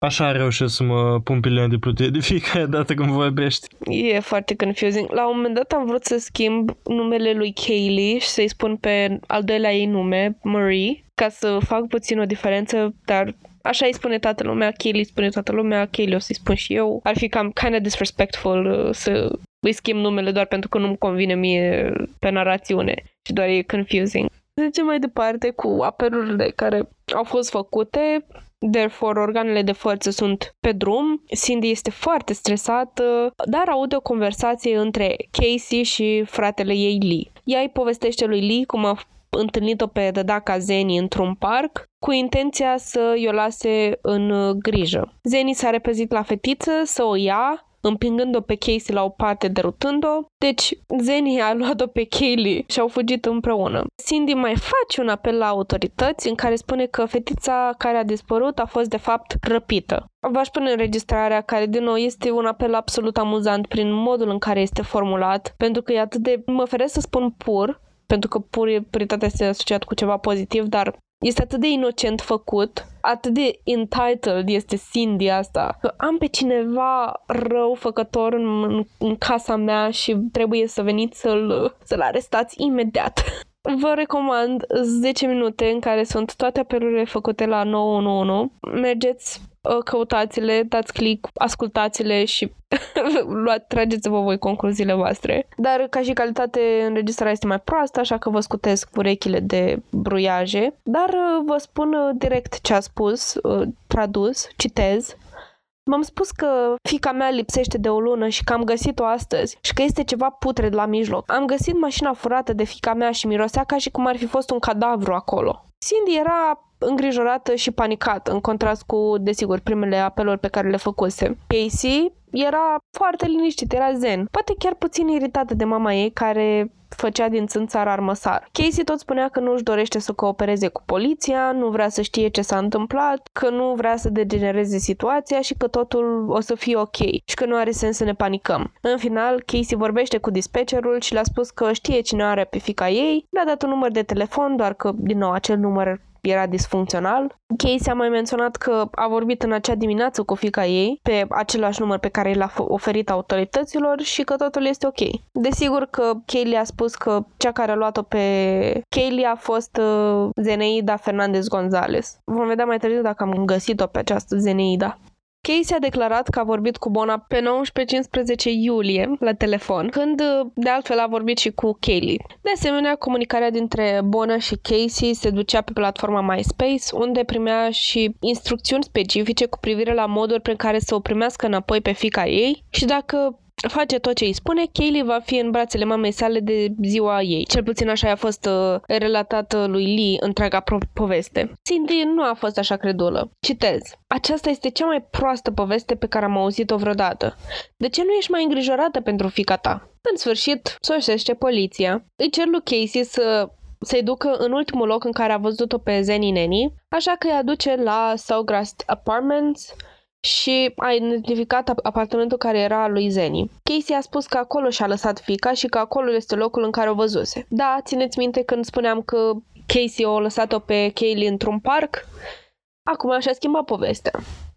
Așa reușesc să mă pun pe linia de plutie de fiecare dată când vorbești. E foarte confusing. La un moment dat am vrut să schimb numele lui Caylee și să-i spun pe al doilea ei nume, Marie, ca să fac puțin o diferență, dar așa îi spune toată lumea, Caylee spune toată lumea, Caylee o să-i spun și eu. Ar fi cam kind of disrespectful să îi schimb numele doar pentru că nu-mi convine mie pe narațiune și doar e confusing. Mergem mai departe cu apelurile care au fost făcute. Therefore, organele de forță sunt pe drum. Cindy este foarte stresată, dar aude o conversație între Casey și fratele ei Lee. Ea îi povestește lui Lee cum a întâlnit-o pe dădaca Zeni într-un parc cu intenția să i-o lase în grijă. Zeni s-a repezit la fetiță să o ia, împingând-o pe Casey la o parte, derutând-o. Deci, Zeni a luat-o pe Caylee și au fugit împreună. Cindy mai face un apel la autorități în care spune că fetița care a dispărut a fost, de fapt, răpită. V-aș pune înregistrarea, care, din nou, este un apel absolut amuzant prin modul în care este formulat, pentru că e atât de... mă feresc să spun pur, pentru că pur, puritatea este asociată cu ceva pozitiv, dar este atât de inocent făcut, atât de entitled este Cindy asta, că am pe cineva răufăcător în, în, în casa mea și trebuie să veniți să-l, să-l arestați imediat. Vă recomand zece minute în care sunt toate apelurile făcute la nouă unu unu. Mergeți, căutați-le, dați click, ascultați-le și luați, trageți-vă voi concluziile voastre. Dar ca și calitate, înregistrarea este mai proastă, așa că vă scutesc urechile de bruiaje. Dar vă spun direct ce a spus, tradus, citez. M-am spus că fiica mea lipsește de o lună și că am găsit-o astăzi și că este ceva putred la mijloc. Am găsit mașina furată de fiica mea și mirosea ca și cum ar fi fost un cadavru acolo. Cindy era îngrijorată și panicată, în contrast cu, desigur, primele apeluri pe care le făcuse. Casey era foarte liniștit, era zen, poate chiar puțin iritată de mama ei care făcea din țânțar armăsar. Casey tot spunea că nu își dorește să coopereze cu poliția, nu vrea să știe ce s-a întâmplat, că nu vrea să degenereze situația și că totul o să fie ok și că nu are sens să ne panicăm. În final, Casey vorbește cu dispatcherul și le-a spus că știe cine are pe fiica ei, le-a dat un număr de telefon, doar că, din nou, acel număr era disfuncțional. Casey a mai menționat că a vorbit în acea dimineață cu fiica ei pe același număr pe care l-a oferit autorităților și că totul este ok. Desigur că Caylee a spus că cea care a luat-o pe Caylee a fost Zenaida Fernandez-Gonzalez. Vom vedea mai târziu dacă am găsit-o pe această Zenaida. Casey a declarat că a vorbit cu Bona pe nouăsprezece cincisprezece iulie la telefon, când de altfel a vorbit și cu Caylee. De asemenea, comunicarea dintre Bona și Casey se ducea pe platforma MySpace, unde primea și instrucțiuni specifice cu privire la modul prin care să o primească înapoi pe fiica ei și dacă face tot ce îi spune, Caylee va fi în brațele mamei sale de ziua ei. Cel puțin așa a fost uh, relatată lui Lee întreaga pro- poveste. Cindy nu a fost așa credulă. Citez. Aceasta este cea mai proastă poveste pe care am auzit-o vreodată. De ce nu ești mai îngrijorată pentru fiica ta? În sfârșit, sosește poliția. Îi cer lui Casey să... se ducă în ultimul loc în care a văzut-o pe Zenny Nanny, așa că îi aduce la Sawgrass Apartments și a identificat apartamentul care era al lui Zeni. Casey a spus că acolo și-a lăsat fiica și că acolo este locul în care o văzuse. Da, țineți minte când spuneam că Casey a lăsat-o pe Caylee într-un parc? Acum și-a schimbat povestea.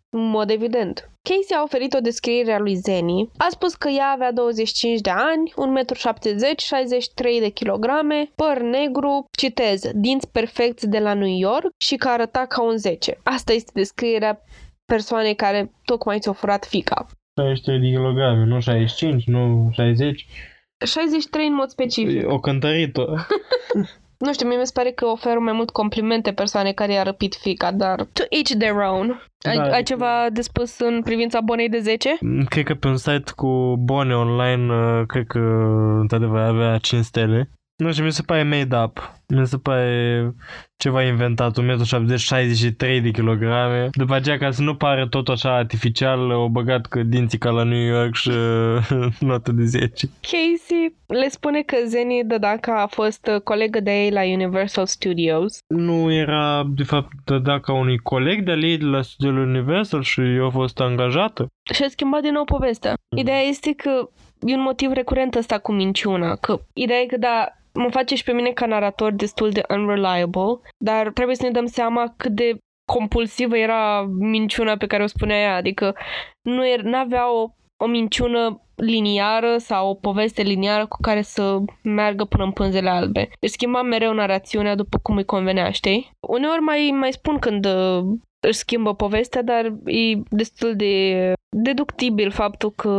În mod evident. Casey a oferit o descriere a lui Zeni. A spus că ea avea douăzeci și cinci de ani, un metru șaptezeci, șaizeci și trei de kilograme, păr negru, citez, dinți perfecți de la New York și că arăta ca un zece. Asta este descrierea persoane care tocmai ți-au furat fiica. șaizeci și trei de kilograme, nu șaizeci și cinci, nu șaizeci. șaizeci și trei în mod specific. O cântărit-o. Nu știu, mie mi se pare că oferă mai mult complimente persoane care i-a răpit fiica, dar to each their own. Ai, da, ai ceva de spus în privința bonei de zece? Cred că pe un site cu bone online, cred că într-adevăr avea cinci stele. Nu știu, mi se pare made-up. Mi se pare ceva inventat, un metru șaptezeci, șaizeci și trei de kilograme. După aceea, ca să nu pară tot așa artificial, au băgat că dinții ca la New York și notă de zece. Casey le spune că Zenaida Danca a fost colegă de ei la Universal Studios. Nu era, de fapt, Danca unui coleg de-al ei de la studiul Universal și eu a fost angajată. Și a schimbat din nou povestea. Ideea este că e un motiv recurent ăsta cu minciuna, că ideea e că da, mă face și pe mine ca narator destul de unreliable, dar trebuie să ne dăm seama cât de compulsivă era minciuna pe care o spunea ea, adică nu era, n-avea o, o minciună liniară sau o poveste liniară cu care să meargă până în pânzele albe. Deci schimba mereu narațiunea după cum îi convenea, știi? Uneori mai, mai spun când își schimbă povestea, dar e destul de deductibil faptul că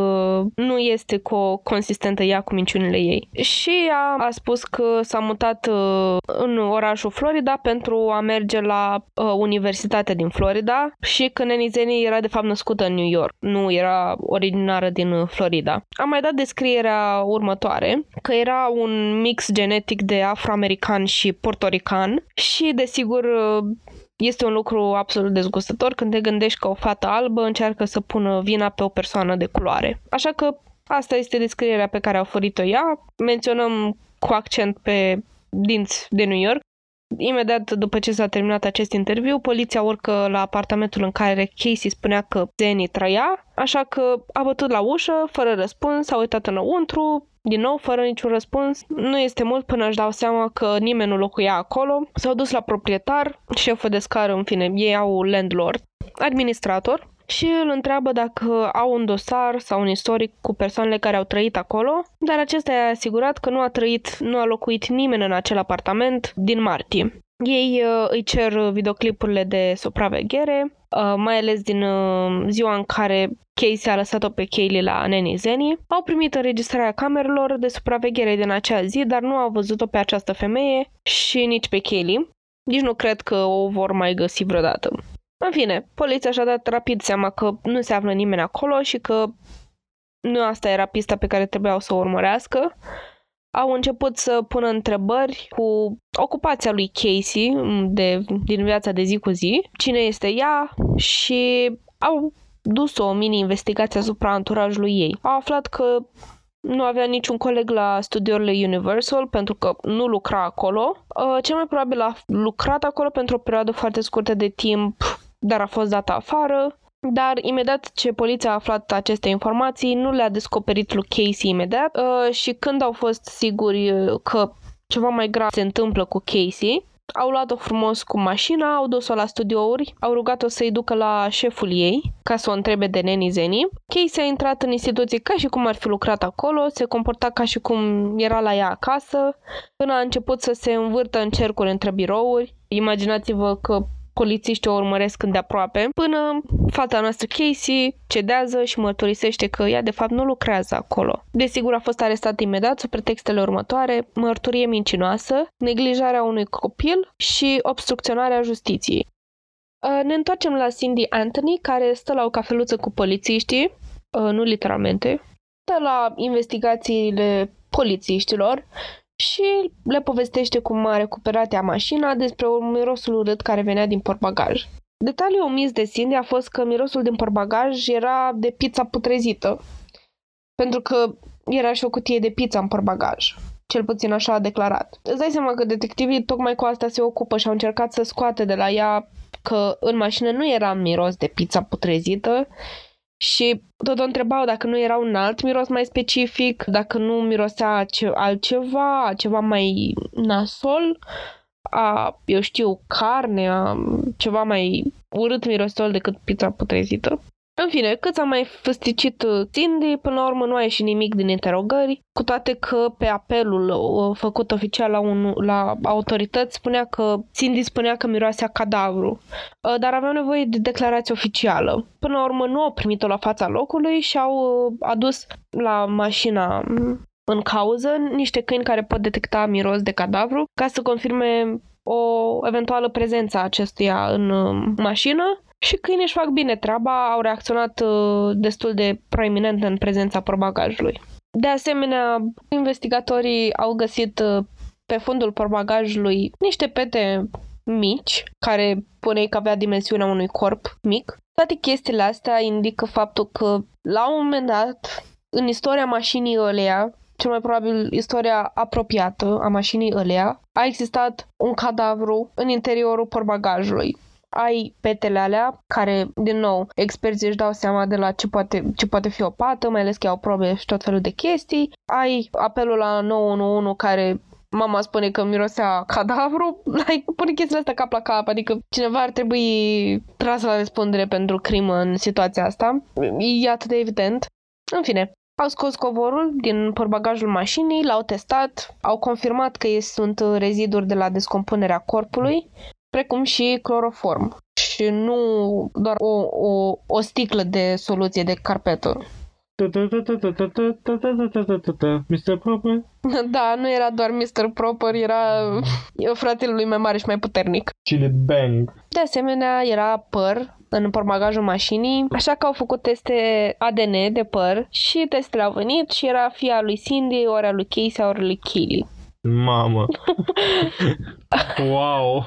nu este co- consistentă ea cu minciunile ei. Și ea a spus că s-a mutat în orașul Florida pentru a merge la uh, Universitatea din Florida și că Neni Zeni era de fapt născută în New York, nu era originară din Florida. Am mai dat descrierea următoare, că era un mix genetic de afroamerican și portorican și desigur uh, este un lucru absolut dezgustător când te gândești că o fată albă încearcă să pună vina pe o persoană de culoare. Așa că asta este descrierea pe care a oferit-o ea. Menționăm cu accent pe dinți de New York. Imediat după ce s-a terminat acest interviu, poliția urcă la apartamentul în care Casey spunea că Zeni trăia, așa că a bătut la ușă, fără răspuns, s-a uitat înăuntru, din nou, fără niciun răspuns. Nu este mult până își dau seama că nimeni nu locuia acolo. S-au dus la proprietar, șeful de scară, în fine, ei au landlord, administrator, și îl întreabă dacă au un dosar sau un istoric cu persoanele care au trăit acolo, dar acesta i-a asigurat că nu a trăit, nu a locuit nimeni în acel apartament din martie. Ei uh, îi cer videoclipurile de supraveghere, uh, mai ales din uh, ziua în care Casey a lăsat-o pe Caylee la Neni Zeni. Au primit înregistrarea camerelor de supraveghere din acea zi, dar nu au văzut-o pe această femeie și nici pe Caylee. Nici nu cred că o vor mai găsi vreodată. În fine, poliția și-a dat rapid seama că nu se află nimeni acolo și că nu asta era pista pe care trebuiau să o urmărească. Au început să pună întrebări cu ocupația lui Casey de, din viața de zi cu zi, cine este ea și au dus o mini-investigație asupra anturajului ei. Au aflat că nu avea niciun coleg la studiourile Universal pentru că nu lucra acolo. Cel mai probabil a lucrat acolo pentru o perioadă foarte scurtă de timp, dar a fost dată afară. Dar imediat ce poliția a aflat aceste informații, nu le-a descoperit lui Casey imediat uh, și când au fost siguri că ceva mai grav se întâmplă cu Casey, au luat-o frumos cu mașina, au dus-o la studiouri, au rugat-o să-i ducă la șeful ei ca să o întrebe de Neni Zeni. Casey a intrat în instituție ca și cum ar fi lucrat acolo, se comporta ca și cum era la ea acasă, până a început să se învârtă în cercuri între birouri. Imaginați-vă că polițiștii o urmăresc îndeaproape, până fata noastră Casey cedează și mărturisește că ea de fapt nu lucrează acolo. Desigur a fost arestată imediat sub pretextele următoare: mărturie mincinoasă, neglijarea unui copil și obstrucționarea justiției. Ne întoarcem la Cindy Anthony, care stă la o cafeluță cu polițiștii, nu literalmente, stă la investigațiile polițiștilor și le povestește cum a recuperat ea mașina, despre un mirosul urât care venea din portbagaj. Detaliul omis de Cindy a fost că mirosul din portbagaj era de pizza putrezită, pentru că era și o cutie de pizza în portbagaj. Cel puțin așa a declarat. Îți dai seama că detectivii tocmai cu asta se ocupă și au încercat să scoate de la ea că în mașină nu era miros de pizza putrezită și tot o întrebau dacă nu era un alt miros mai specific, dacă nu mirosea altceva, ceva mai nasol, a, eu știu, carne, a, ceva mai urât mirosol decât pizza putrezită. În fine, cât s-a mai făsticit Cindy, până la urmă nu a ieșit nimic din interogări, cu toate că pe apelul făcut oficial la, un, la autorități spunea că Cindy spunea că miroasea cadavru, dar aveau nevoie de declarație oficială. Până la urmă nu au primit-o la fața locului și au adus la mașina în cauză niște câini care pot detecta miros de cadavru ca să confirme o eventuală prezență a acestuia în mașină. Și câinii își fac bine treaba, au reacționat destul de proeminent în prezența portbagajului. De asemenea, investigatorii au găsit pe fundul portbagajului niște pete mici, care puneai că avea dimensiunea unui corp mic. Toate chestiile astea indică faptul că, la un moment dat, în istoria mașinii ăleia, cel mai probabil istoria apropiată a mașinii ăleia, a existat un cadavru în interiorul portbagajului. Ai petele alea, care, din nou, experții își dau seama de la ce poate, ce poate fi o pată, mai ales că iau probe și tot felul de chestii. Ai apelul la nouă unu unu, care mama spune că mirosea cadavru. Like, pune chestiile astea cap la cap, adică cineva ar trebui tras la răspundere pentru crimă în situația asta. E atât de evident. În fine, au scos covorul din portbagajul mașinii, l-au testat, au confirmat că sunt reziduri de la descompunerea corpului, precum și cloroform și nu doar o, o, o sticlă de soluție de carpetor. mister Proper? Da, nu era doar mister Proper, era fratele lui mai mare și mai puternic. Chili bang. De asemenea, era păr în portbagajul mașinii, așa că au făcut teste A D N de păr și testele au venit și era fia lui Cindy, ori a lui Casey, ori a lui Caylee. Mamă! Wow!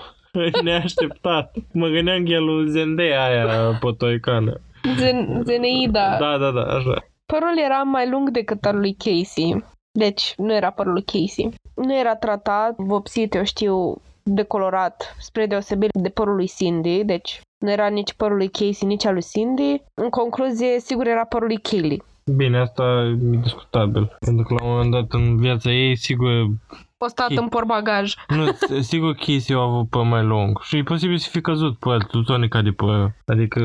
Neașteptat. Mă gândeam că e lui Zendea aia potoicană. Zen- Zenaida. Da, da, da, așa. Părul era mai lung decât al lui Casey. Deci, nu era părul lui Casey. Nu era tratat, vopsit, eu știu, decolorat, spre deosebire de părul lui Cindy. Deci, nu era nici părul lui Casey, nici al lui Cindy. În concluzie, sigur era părul lui Caylee. Bine, asta e discutabil. Pentru că la un moment dat în viața ei, sigur... O stat Ch- în portbagaj. Nu, sigur Casey o avut pe mai lung. Și e posibil să fi căzut pe tutonica de pe... Adică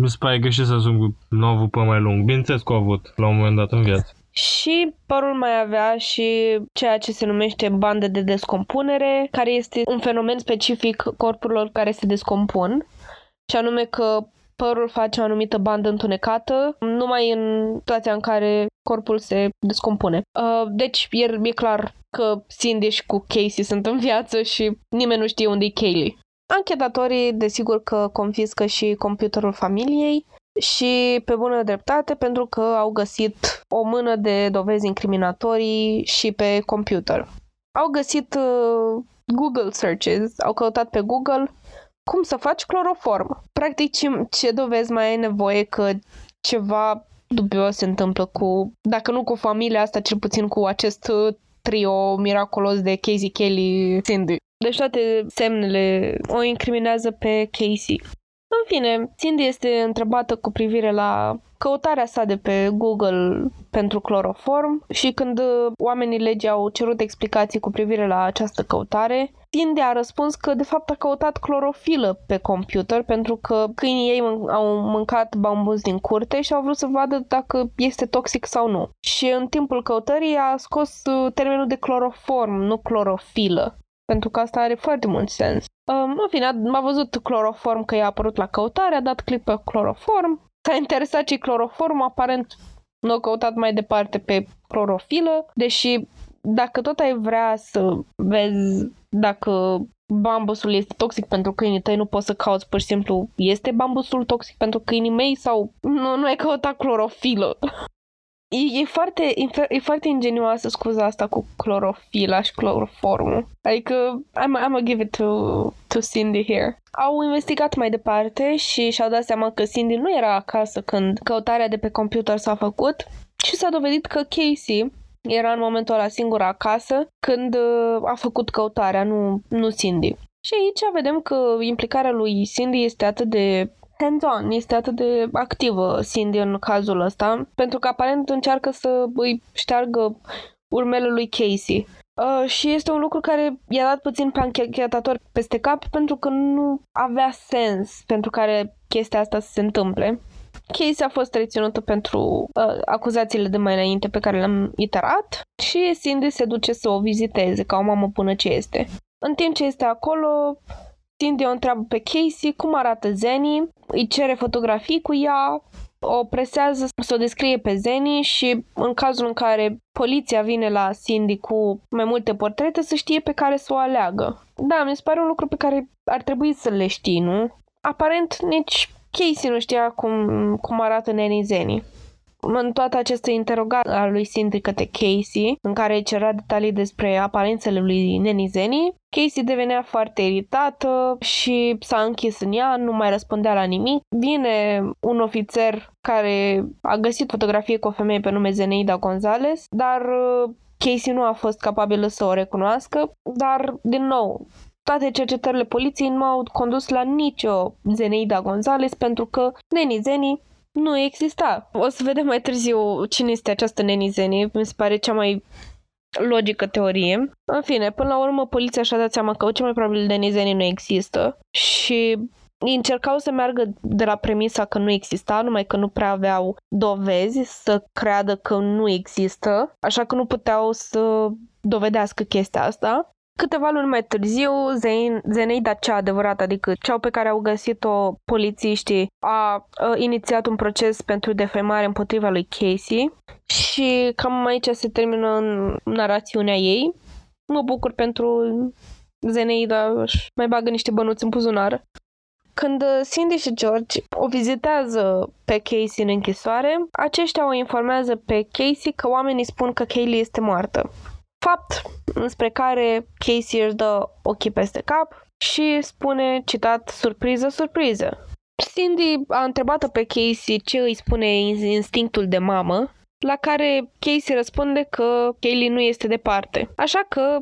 nu se pare greșit să asum că nu a avut pe mai lung. Bineînțeles că a avut la un moment dat în viață. Și părul mai avea și ceea ce se numește bandă de descompunere, care este un fenomen specific corpurilor care se descompun. Și anume că părul face o anumită bandă întunecată, numai în situația în care corpul se descompune. Deci e clar că Cindy și cu Casey sunt în viață și nimeni nu știe unde e Caylee. Anchetatorii, desigur că confiscă și computerul familiei și pe bună dreptate, pentru că au găsit o mână de dovezi incriminatorii și pe computer. Au găsit Google searches, au căutat pe Google cum să faci cloroform. Practic, ce dovezi mai ai nevoie că ceva dubios se întâmplă cu, dacă nu cu familia asta, cel puțin cu acest trio miraculos de Casey, Caylee, Cindy. Deci toate semnele o incriminează pe Casey. În fine, Cindy este întrebată cu privire la căutarea sa de pe Google pentru cloroform și când oamenii legii au cerut explicații cu privire la această căutare, Cindy a răspuns că de fapt a căutat clorofilă pe computer pentru că câinii ei mân- au mâncat bambuz din curte și au vrut să vadă dacă este toxic sau nu. Și în timpul căutării a scos termenul de cloroform, nu clorofilă, pentru că asta are foarte mult sens. În fine, a văzut cloroform că i-a apărut la căutare, a dat click pe cloroform, s-a interesat și cloroform, aparent nu a căutat mai departe pe clorofilă, deși dacă tot ai vrea să vezi dacă bambusul este toxic pentru câinii tăi, nu poți să cauți pur și simplu este bambusul toxic pentru câinii mei sau nu, nu ai căutat clorofilă. E, e, foarte, e, e foarte ingenioasă scuza asta cu clorofila și cloroformul. Adică, I'm, I'm gonna give it to, to Cindy here. Au investigat mai departe și și-au dat seama că Cindy nu era acasă când căutarea de pe computer s-a făcut și s-a dovedit că Casey era în momentul ăla singură acasă când a făcut căutarea, nu, nu Cindy. Și aici vedem că implicarea lui Cindy este atât de hands-on, este atât de activă Cindy în cazul ăsta, pentru că aparent încearcă să îi șteargă urmele lui Casey. Uh, și este un lucru care i-a dat puțin pe anchetator peste cap pentru că nu avea sens pentru care chestia asta să se întâmple. Casey a fost reținută pentru uh, acuzațiile de mai înainte pe care le-am iterat și Cindy se duce să o viziteze ca o mamă bună ce este. În timp ce este acolo, Cindy o întreabă pe Casey cum arată Zenny, îi cere fotografii cu ea, o presează să o descrie pe Zenny și în cazul în care poliția vine la Cindy cu mai multe portrete să știe pe care să o aleagă. Da, mi se pare un lucru pe care ar trebui să le știi, nu? Aparent nici Casey nu știa cum, cum arată nenii Zenny. În toată această interogare a lui Cindy către Casey, în care îi cerea detalii despre aparențele lui Neni Zeni, Casey devenea foarte iritată și s-a închis în ea, nu mai răspundea la nimic. Vine un ofițer care a găsit fotografie cu o femeie pe nume Zenaida Gonzalez, dar Casey nu a fost capabilă să o recunoască, dar, din nou, toate cercetările poliției nu au condus la nicio Zenaida Gonzalez pentru că Neni Zeni nu exista. O să vedem mai târziu cine este această Neni Zeni, mi se pare cea mai logică teorie. În fine, până la urmă, poliția și-a dat seama că cel mai probabil Neni Zeni nu există și încercau să meargă de la premisa că nu exista, numai că nu prea aveau dovezi să creadă că nu există, așa că nu puteau să dovedească chestia asta. Câteva luni mai târziu, Zenaida cea adevărată, adică cea pe care au găsit-o polițiștii, a inițiat un proces pentru defăimare împotriva lui Casey și cam aici se termină narațiunea ei. Mă bucur pentru Zenaida, și mai bagă niște bănuți în buzunar. Când Cindy și George o vizitează pe Casey în închisoare, aceștia o informează pe Casey că oamenii spun că Caylee este moartă. Fapt înspre care Casey își dă ochii peste cap și spune, citat, surpriză, surpriză. Cindy a întrebat-o pe Casey ce îi spune instinctul de mamă, la care Casey răspunde că Caylee nu este departe. Așa că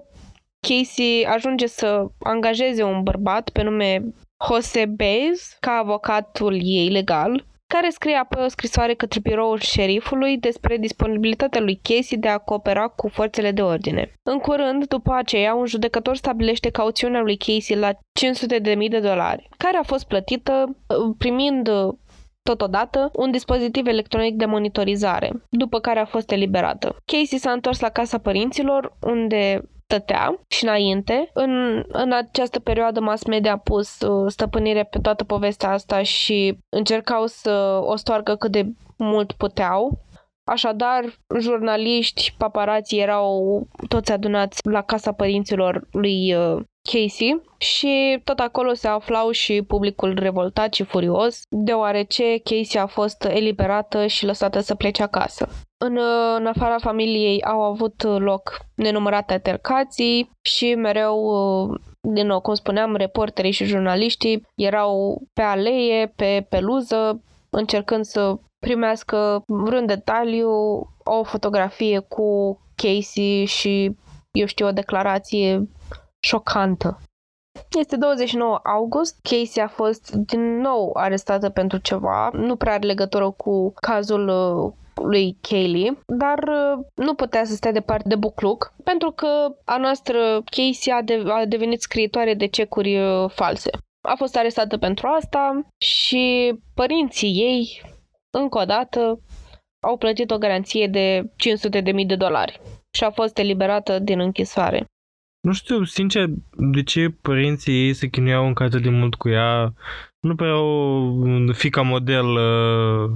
Casey ajunge să angajeze un bărbat pe nume Jose Baez ca avocatul ei legal, care scrie apoi o scrisoare către biroul șerifului despre disponibilitatea lui Casey de a coopera cu forțele de ordine. În curând, după aceea, un judecător stabilește cauțiunea lui Casey la cinci sute de mii de dolari, care a fost plătită primind totodată un dispozitiv electronic de monitorizare, după care a fost eliberată. Casey s-a întors la casa părinților, unde tătea și înainte. În, în această perioadă mass media a pus stăpânire pe toată povestea asta și încercau să o stoarcă cât de mult puteau. Așadar, jurnaliști, paparații erau toți adunați la casa părinților lui Casey și tot acolo se aflau și publicul revoltat și furios, deoarece Casey a fost eliberată și lăsată să plece acasă. În, în afara familiei au avut loc nenumărate altercații și mereu, din nou, cum spuneam, reporterii și jurnaliștii erau pe aleie, pe peluză, încercând să primească vreun detaliu, o fotografie cu Casey și, eu știu, o declarație șocantă. Este douăzeci și nouă august, Casey a fost din nou arestată pentru ceva, nu prea are legătură cu cazul lui Caylee, dar nu putea să stea departe de bucluc, pentru că a noastră Casey a, de- a devenit scriitoare de cecuri false. A fost arestată pentru asta și părinții ei, încă o dată, au plătit o garanție de cinci sute de mii de dolari și a fost eliberată din închisoare. Nu știu, sincer, de ce părinții ei se chinuiau încă atât de mult cu ea. Nu prea o fica model uh,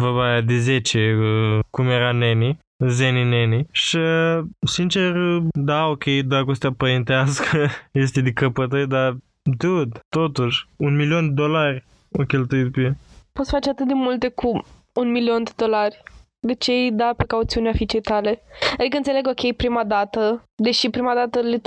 vorba aia de zece, uh, cum era Neni, Zeni Neni. Și, sincer, da, ok, dragostea părintească este de căpătăi, dar, dude, totuși, un milion de dolari o cheltuit pe ea. Poți face atât de multe cu un milion de dolari. De ce îi da pe cauțiunea fiicei tale? Adică înțeleg, ok, prima dată, deși prima dată le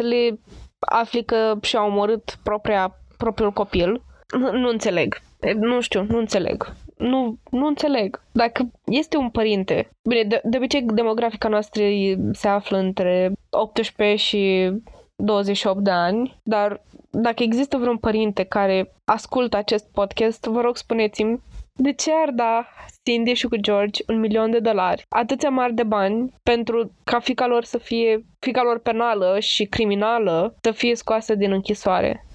afli că și-a omorât propria, propriul copil. Nu, nu înțeleg. Nu știu, nu înțeleg. Nu, nu înțeleg. Dacă este un părinte... Bine, de, de obicei demografica noastră se află între optsprezece și douăzeci și opt de ani, dar dacă există vreun părinte care ascultă acest podcast, vă rog spuneți-mi de ce ar da Cindy și cu George un milion de dolari, atâția mari de bani, pentru ca fica lor să fie, fica lor penală și criminală, să fie scoasă din închisoare?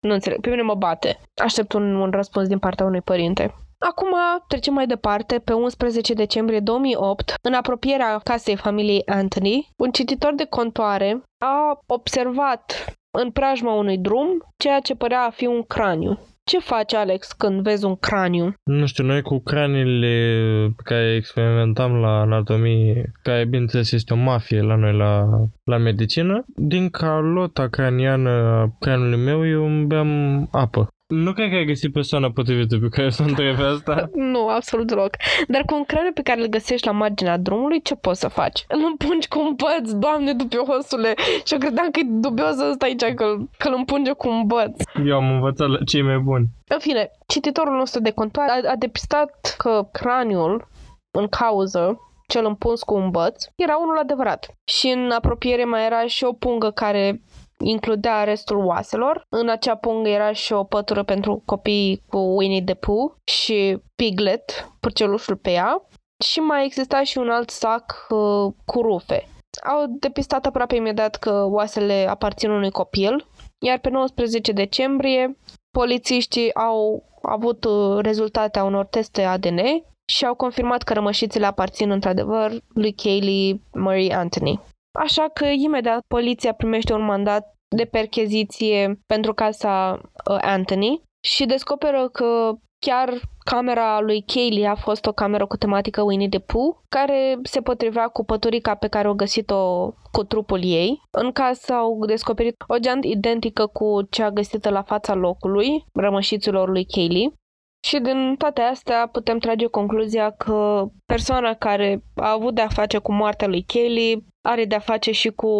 Nu înțeleg, pe mine mă bate. Aștept un, un răspuns din partea unui părinte. Acum trecem mai departe, pe unsprezece decembrie două mii opt, în apropierea casei familiei Anthony, un cititor de contoare a observat în preajma unui drum ceea ce părea a fi un craniu. Ce faci, Alex, când vezi un craniu? Nu știu, noi cu craniile pe care experimentam la anatomie, care, bineînțeles, este o mafie la noi la, la medicină, din calota craniană a craniului meu eu îmi beam apă. Nu cred că ai găsit persoana potrivită pe care să o întrebi asta. Nu, absolut deloc. Dar cu un creier pe care îl găsești la marginea drumului, ce poți să faci? Îl împungi cu un băț, doamne dubiosule. Și eu credeam că e dubios ăsta aici, că îl împunge cu un băț. Eu am învățat la cei mai buni. În fine, cititorul nostru de contoare a, a depistat că craniul în cauză, cel împuns cu un băț, era unul adevărat. Și în apropiere mai era și o pungă care includea restul oaselor. În acea pungă era și o pătură pentru copii cu Winnie the Pooh și Piglet, purcelușul pe ea, și mai exista și un alt sac uh, cu rufe. Au depistat aproape imediat că oasele aparțin unui copil, iar pe nouăsprezece decembrie polițiștii au avut rezultatea unor teste A D N și au confirmat că rămășițele aparțin într-adevăr lui Caylee Marie Anthony. Așa că imediat poliția primește un mandat de percheziție pentru casa Anthony și descoperă că chiar camera lui Caylee a fost o cameră cu tematică Winnie the Pooh, care se potrivea cu păturica pe care o găsit-o cu trupul ei. În casă au descoperit o geantă identică cu cea găsită la fața locului, rămășiților lui Caylee. Și din toate astea putem trage concluzia că persoana care a avut de-a face cu moartea lui Caylee are de-a face și cu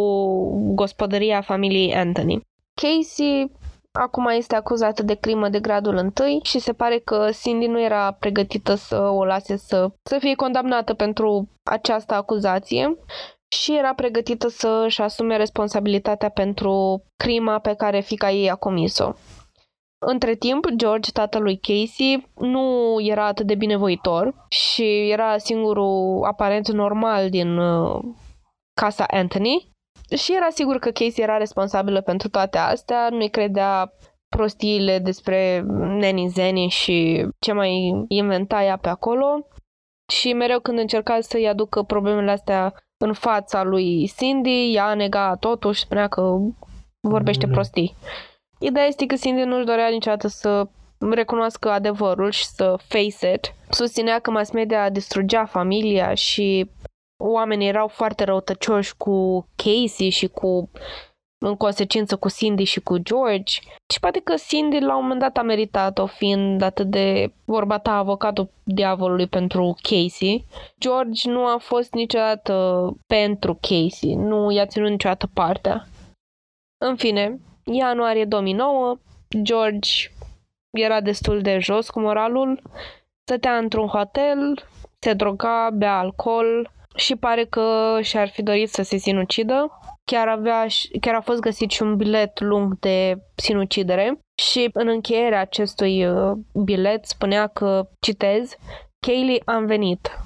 gospodăria familiei Anthony. Casey acum este acuzată de crimă de gradul întâi și se pare că Cindy nu era pregătită să o lase să, să fie condamnată pentru această acuzație și era pregătită să își asume responsabilitatea pentru crima pe care fiica ei a comis-o. Între timp, George, tatălui Casey, nu era atât de binevoitor și era singurul aparent normal din uh, casa Anthony și era sigur că Casey era responsabilă pentru toate astea, nu-i credea prostiile despre nenizeni și ce mai inventa ea pe acolo și mereu când încerca să-i aducă problemele astea în fața lui Cindy, ea nega totul și spunea că vorbește prostii. Ideea este că Cindy nu-și dorea niciodată să recunoască adevărul și să face it. Susținea că mass media distrugea familia și oamenii erau foarte răutăcioși cu Casey și cu, în consecință, cu Cindy și cu George. Și poate că Cindy la un moment dat a meritat-o, fiind atât de vorba ta avocatul diavolului pentru Casey. George nu a fost niciodată pentru Casey, nu i-a ținut niciodată partea. În fine, ianuarie două mii nouă, George era destul de jos cu moralul, stătea într-un hotel, se droga, bea alcool și pare că și-ar fi dorit să se sinucidă. Chiar, avea, chiar a fost găsit și un bilet lung de sinucidere și în încheierea acestui bilet spunea că, citez, Caylee, am venit.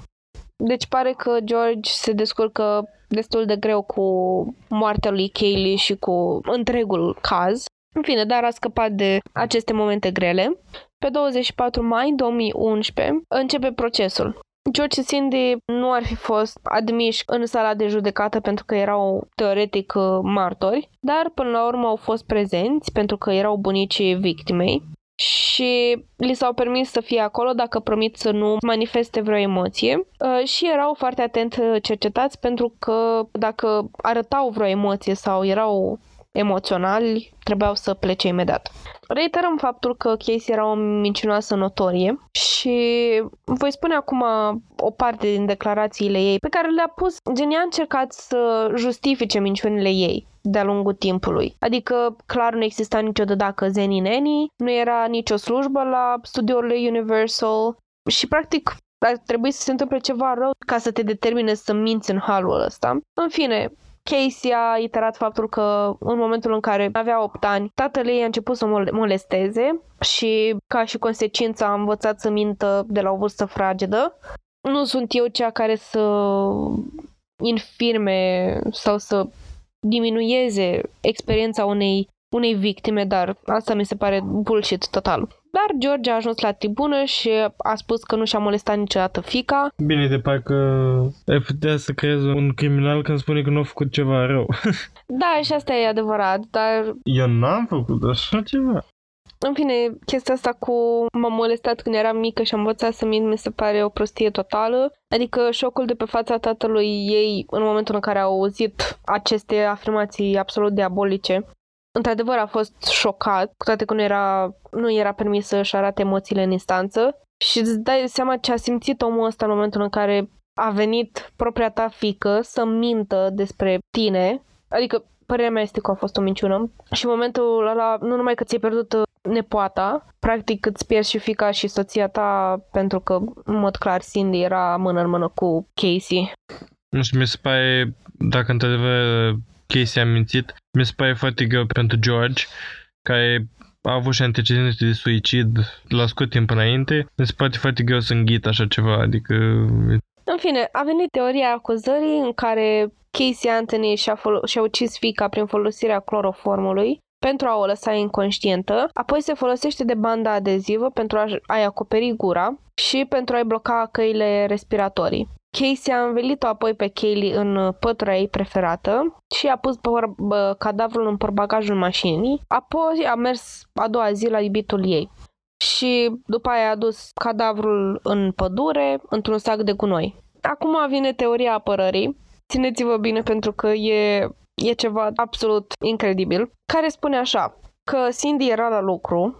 Deci pare că George se descurcă destul de greu cu moartea lui Caylee și cu întregul caz. În fine, dar a scăpat de aceste momente grele. Pe douăzeci și patru mai două mii unsprezece începe procesul. George și Cindy nu ar fi fost admiși în sala de judecată pentru că erau teoretic martori, dar până la urmă au fost prezenți pentru că erau bunicii victimei și li s-au permis să fie acolo dacă promit să nu manifeste vreo emoție și erau foarte atent cercetați pentru că dacă arătau vreo emoție sau erau emoționali, trebuiau să plece imediat. Reiterăm faptul că Casey era o mincinoasă notorie și voi spune acum o parte din declarațiile ei pe care le-a pus, gen ea a încercat să justifice minciunile ei de-a lungul timpului. Adică, clar, nu exista niciodată Zeni Neni, nu era nicio slujbă la studiourile Universal și, practic, ar trebui să se întâmple ceva rău ca să te determine să minți în halul ăsta. În fine, Casey a iterat faptul că în momentul în care avea opt ani, tatăl ei a început să o molesteze și, ca și consecință, a învățat să mintă de la o vârstă fragedă. Nu sunt eu cea care să infirme sau să diminuieze experiența unei, unei victime, dar asta mi se pare bullshit total. Dar George a ajuns la tribună și a spus că nu și-a molestat niciodată fiica. Bine, de parcă ai putea să crezi un criminal când spune că nu a făcut ceva rău. Da, și asta e adevărat, dar... Eu n-am făcut așa ceva. În fine, chestia asta cu m-am molestat când eram mică și am învățat să mint, mi se pare o prostie totală. Adică șocul de pe fața tatălui ei în momentul în care a auzit aceste afirmații absolut diabolice Într-adevăr a fost șocat, cu toate că nu era, nu era permis să-și arate emoțiile în instanță și îți dai seama ce a simțit omul ăsta în momentul în care a venit propria ta fiică să mintă despre tine. Adică părerea mea este că a fost o minciună și în momentul ăla nu numai că ți-ai pierdut nepoata, practic îți pierzi și fiica și soția ta, pentru că în mod clar Cindy era mână în mână cu Casey. Nu știu, mi se pare, dacă într-adevăr Casey a mințit, mi se pare foarte greu pentru George, care a avut și antecedente de suicid la scurt timp înainte, mi se pare foarte greu să înghită așa ceva, adică... În fine, a venit teoria acuzării în care Casey Anthony și-a, fol- și-a ucis fiica prin folosirea cloroformului pentru a o lăsa inconștientă, apoi se folosește de banda adezivă pentru a-i acoperi gura și pentru a-i bloca căile respiratorii. Casey a învelit-o apoi pe Caylee în pătura ei preferată și a pus por- cadavrul în portbagajul mașinii, apoi a mers a doua zi la iubitul ei și după aia a dus cadavrul în pădure, într-un sac de gunoi. Acum vine teoria apărării, țineți-vă bine pentru că e, e ceva absolut incredibil, care spune așa, că Cindy era la lucru,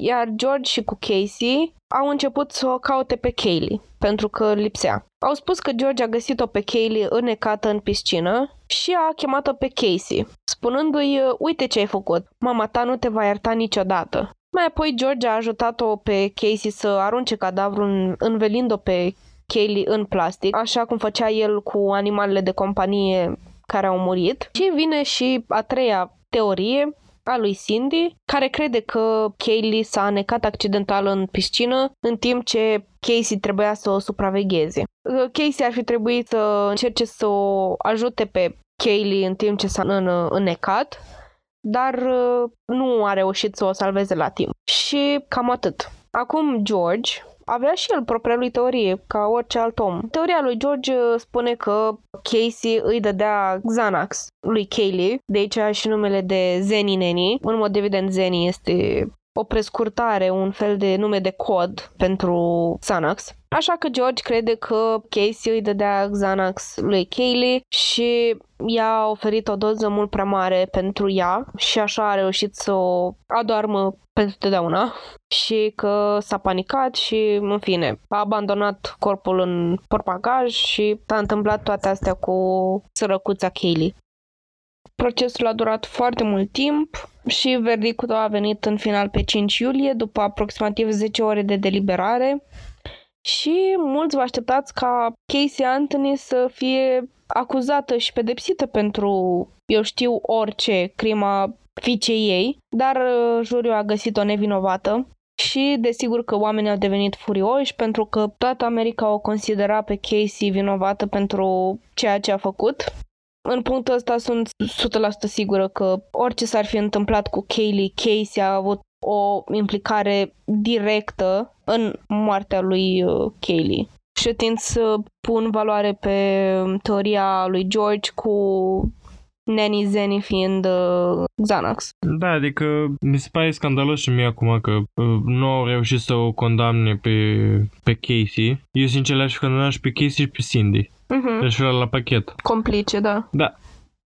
iar George și cu Casey au început să o caute pe Caylee, pentru că lipsea. Au spus că George a găsit-o pe Caylee înecată în piscină și a chemat-o pe Casey, spunându-i, uite ce ai făcut, mama ta nu te va ierta niciodată. Mai apoi George a ajutat-o pe Casey să arunce cadavrul învelind-o pe Caylee în plastic, așa cum făcea el cu animalele de companie care au murit. Și vine și a treia teorie a lui Cindy, care crede că Caylee s-a anecat accidental în piscină, în timp ce Casey trebuia să o supravegheze. Casey ar fi trebuit să încerce să o ajute pe Caylee în timp ce s-a înecat, dar nu a reușit să o salveze la timp. Și cam atât. Acum George avea și el propria lui teorie, ca orice alt om. Teoria lui George spune că Casey îi dădea Xanax lui Caylee, de aici și numele de Zenny Nanny. În mod evident, Zenny este o prescurtare, un fel de nume de cod pentru Xanax. Așa că George crede că Casey îi dădea Xanax lui Caylee și i-a oferit o doză mult prea mare pentru ea și așa a reușit să o adoarmă pentru totdeauna și că s-a panicat și, în fine, a abandonat corpul în portbagaj și s-a întâmplat toate astea cu sărăcuța Caylee. Procesul a durat foarte mult timp și verdictul a venit în final pe cinci iulie, după aproximativ zece ore de deliberare și mulți vă așteptați ca Casey Anthony să fie acuzată și pedepsită pentru, eu știu, orice, crima fiicei ei, dar juriul a găsit-o nevinovată și desigur că oamenii au devenit furioși pentru că toată America o considera pe Casey vinovată pentru ceea ce a făcut. În punctul ăsta sunt o sută la sută sigură că orice s-ar fi întâmplat cu Caylee, Casey a avut o implicare directă în moartea lui Caylee. Și eu tind să pun valoare pe teoria lui George cu Nanny Zenny fiind uh, Xanax. Da, adică mi se pare scandalos și mie acum că uh, nu au reușit să o condamne pe, pe Casey. Eu sincer le-aș fi condamnat și pe Casey și pe Cindy. Uh-huh. Le-aș fi luat la pachet. Complice, da. Da.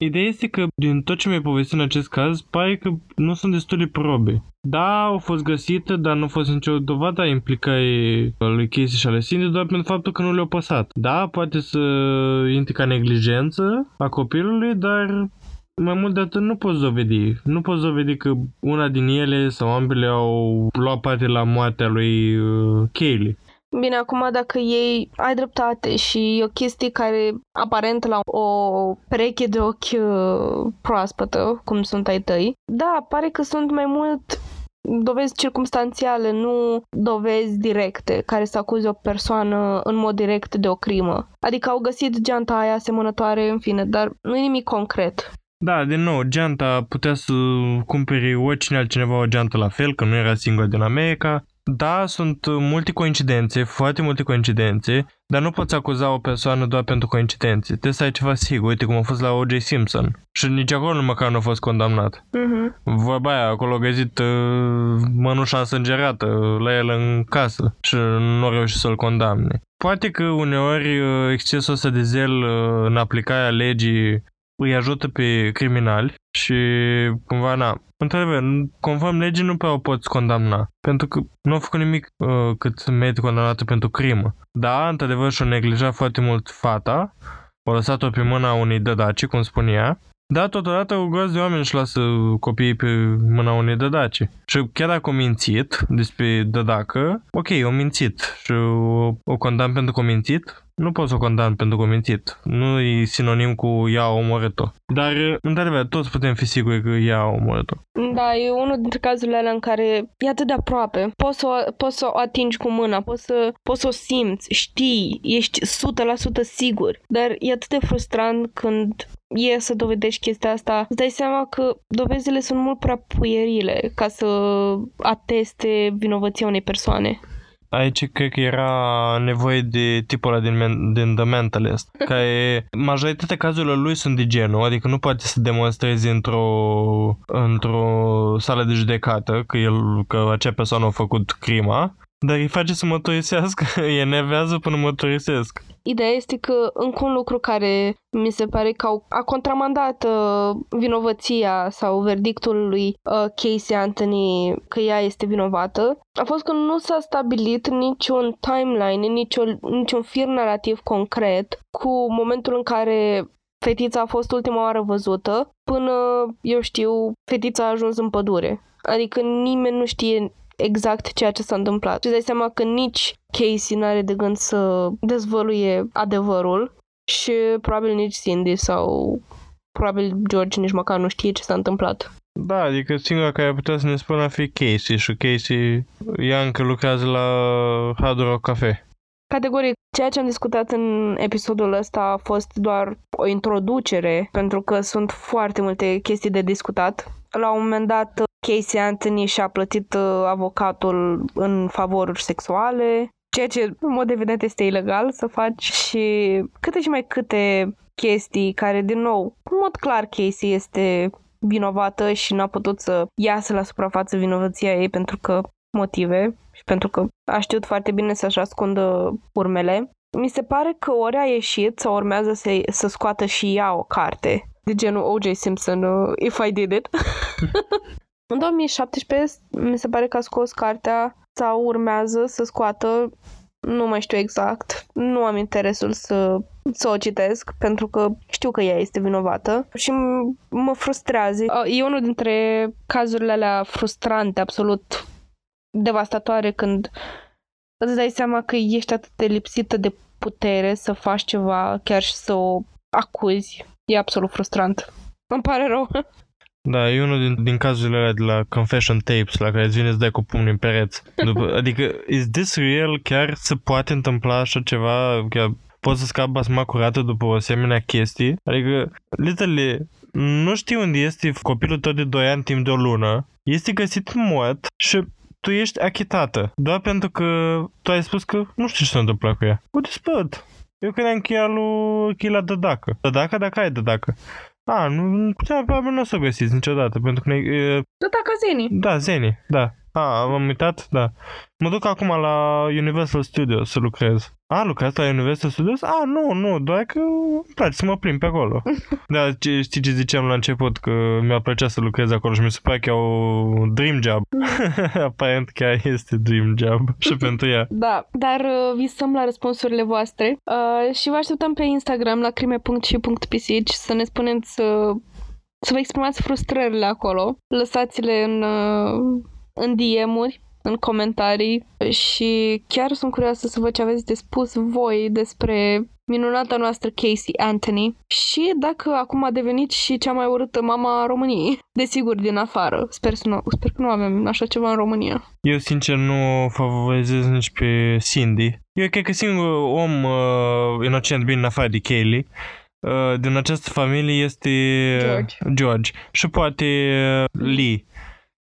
Ideea este că din tot ce mi-ai povestit în acest caz, pare că nu sunt destule probe. Da, au fost găsite, dar nu a fost nicio dovadă a implicării lui Casey și ale Cindy, doar pentru faptul că nu le-au păsat. Da, poate să intre ca neglijență a copilului, dar mai mult de atât nu poți dovedi. Nu poți dovedi că una din ele sau ambele au luat parte la moartea lui uh, Caylee. Bine, acum dacă ei ai dreptate și e o chestie care aparent la o pereche de ochi proaspătă, cum sunt ai tăi, da, pare că sunt mai mult dovezi circumstanțiale, nu dovezi directe, care să acuze o persoană în mod direct de o crimă. Adică au găsit geanta aia asemănătoare, în fine, dar nu e nimic concret. Da, din nou, geanta putea să cumpere oricine altcineva o geantă la fel, că nu era singură din America. Da, sunt multe coincidențe, foarte multe coincidențe, dar nu poți acuza o persoană doar pentru coincidențe. Trebuie să ai ceva sigur, uite cum a fost la O J Simpson. Și nici acolo măcar nu a fost condamnat. Uh-huh. Vorba aia, acolo a găsit uh, mănușa însângerată la el în casă și nu a reușit să-l condamne. Poate că uneori uh, excesul ăsta de zel uh, în aplicarea legii îi ajută pe criminali și cumva, na, într-adevăr, conform legii nu prea o poți condamna, pentru că nu a făcut nimic uh, cât să merite condamnată pentru crimă. Da, într-adevăr și-o neglija foarte mult fata, o lăsat-o pe mâna unei dădaci, cum spune ea, dar totodată o groază de oameni își lasă copiii pe mâna unei dădaci. Și chiar dacă o mințit despre dădacă, ok, o mințit și o, o condamn pentru că o mințit, nu pot să o condamn pentru că o mințit. Nu e sinonim cu ea a omorât-o. Dar, într-adevăr, toți putem fi siguri că ea a omorât-o. Da, e unul dintre cazurile alea în care e atât de aproape. Poți să, poți să o atingi cu mâna, poți să, poți să o simți, știi, ești o sută la sută sigur. Dar e atât de frustrant când e să dovedești chestia asta. Îți dai seama că dovezile sunt mult prea puierile ca să ateste vinovăția unei persoane. Aici cred că era nevoie de tipul ăla din, men- din The Mentalist, care majoritatea cazurilor lui sunt de genul, adică nu poate să demonstrezi într-o, într-o sală de judecată că, el, că acea persoană a făcut crima, dar îi face să măturisească, îi enervează până măturisesc. Ideea este că încă un lucru care mi se pare că au, a contramandat uh, vinovăția sau verdictul lui uh, Casey Anthony că ea este vinovată a fost că nu s-a stabilit niciun timeline, niciun, niciun fir narrativ concret cu momentul în care fetița a fost ultima oară văzută până, eu știu, fetița a ajuns în pădure. Adică nimeni nu știe exact ceea ce s-a întâmplat. Și dai seama că nici Casey n-are de gând să dezvăluie adevărul și probabil nici Cindy sau probabil George nici măcar nu știe ce s-a întâmplat. Da, adică singura care putea să ne spună a fi Casey și Casey ea încă lucrează la Hard Rock Cafe. Categoric, ceea ce am discutat în episodul ăsta a fost doar o introducere, pentru că sunt foarte multe chestii de discutat. La un moment dat Casey Anthony și-a plătit avocatul în favoruri sexuale, ceea ce, în mod evident, este ilegal să faci și câte și mai câte chestii care, din nou, în mod clar Casey este vinovată și n-a putut să iasă la suprafață vinovăția ei pentru că motive și pentru că a știut foarte bine să-și ascundă urmele. Mi se pare că ori a ieșit sau urmează să, să scoată și ea o carte, de genul O J Simpson, uh, If I Did It. În două mii șaptesprezece mi se pare că a scos cartea sau urmează să scoată, nu mai știu exact, nu am interesul să, să o citesc pentru că știu că ea este vinovată și m- mă frustrează. E unul dintre cazurile alea frustrante, absolut devastatoare când îți dai seama că ești atât de lipsită de putere să faci ceva, chiar și să o acuzi. E absolut frustrant. Îmi pare rău. Da, e unul din, din cazurile alea de la confession tapes, la care îți vine să dai cu pumnul în pereți. După, adică, is this real? Chiar se poate întâmpla așa ceva? Chiar poți să scapi basma curată după o asemenea chestie? Adică, literally, nu știu unde este copilul tău de doi ani timp de o lună. Este găsit mort și tu ești achitată. Doar pentru că tu ai spus că nu știu ce s-a întâmplat cu ea. O dispăt. Eu credeam că ea lui Chila Dădacă. Dădacă, dacă ai Dădacă. A, nu, probabil nu o să o găsiți niciodată, pentru că... E... Dădacă Zeni. Da, Zeni, da. A, am uitat, da. Mă duc acum la Universal Studios să lucrez. A, lucrează la Universal Studios? A, nu, nu, doar că îmi place să mă plimb pe acolo. Da, știi ce ziceam la început? Că mi-a plăcea să lucrez acolo și mi se pare că e o dream job. Aparent chiar este dream job și pentru ea. Da, dar visăm la răspunsurile voastre uh, și vă așteptăm pe Instagram la crime punct si punct pisici să ne spuneți, să, să vă exprimați frustrările acolo. Lăsați-le în, în D M-uri, în comentarii și chiar sunt curioasă să văd ce aveți de spus voi despre minunata noastră Casey Anthony și dacă acum a devenit și cea mai urâtă mama României, desigur din afară. Sper, să nu, sper că nu avem așa ceva în România. Eu sincer nu favorizez nici pe Cindy. Eu cred că singur om uh, inocent bine în afară de Caylee uh, din această familie este George, George. Și poate uh, Lee.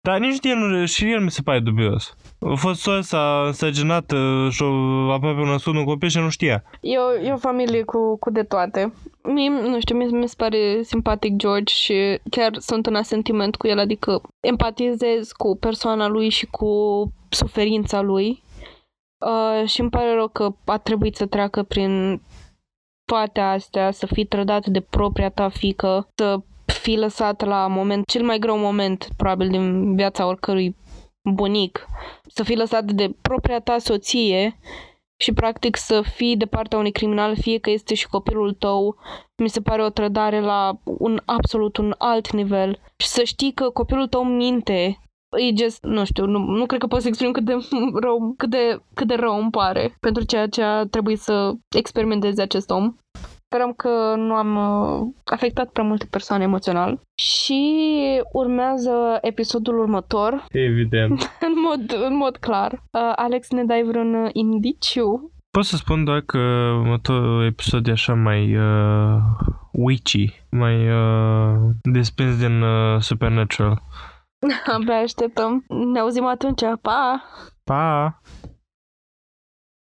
Dar nici de el nu, și el mi se pare dubios. A fost soa s-a însăginat și aproape un născut un copil și nu știa. E o, e o familie cu, cu de toate. Mie, nu știu, mie mi se pare simpatic George și chiar sunt în asentiment cu el, adică empatizez cu persoana lui și cu suferința lui uh, și îmi pare rău că a trebuit să treacă prin toate astea, să fii trădat de propria ta fiică, să fii lăsat la moment, cel mai greu moment probabil din viața oricărui bunic, să fii lăsat de propria ta soție și practic să fii de partea unui criminal, fie că este și copilul tău, mi se pare o trădare la un absolut un alt nivel. Și să știi că copilul tău minte, e just, nu știu, nu, nu cred că pot să exprim cât de rău, cât de, cât de rău îmi pare pentru ceea ce a trebuit să experimenteze acest om. Sperăm că nu am afectat prea multe persoane emoțional. Și urmează episodul următor. Evident. în, mod, în mod clar. Uh, Alex, ne dai vreun indiciu? Pot să spun doar că următorul episod e așa mai uh, witchy, mai uh, despins din uh, Supernatural. Abia așteptăm. Ne auzim atunci. Pa! Pa!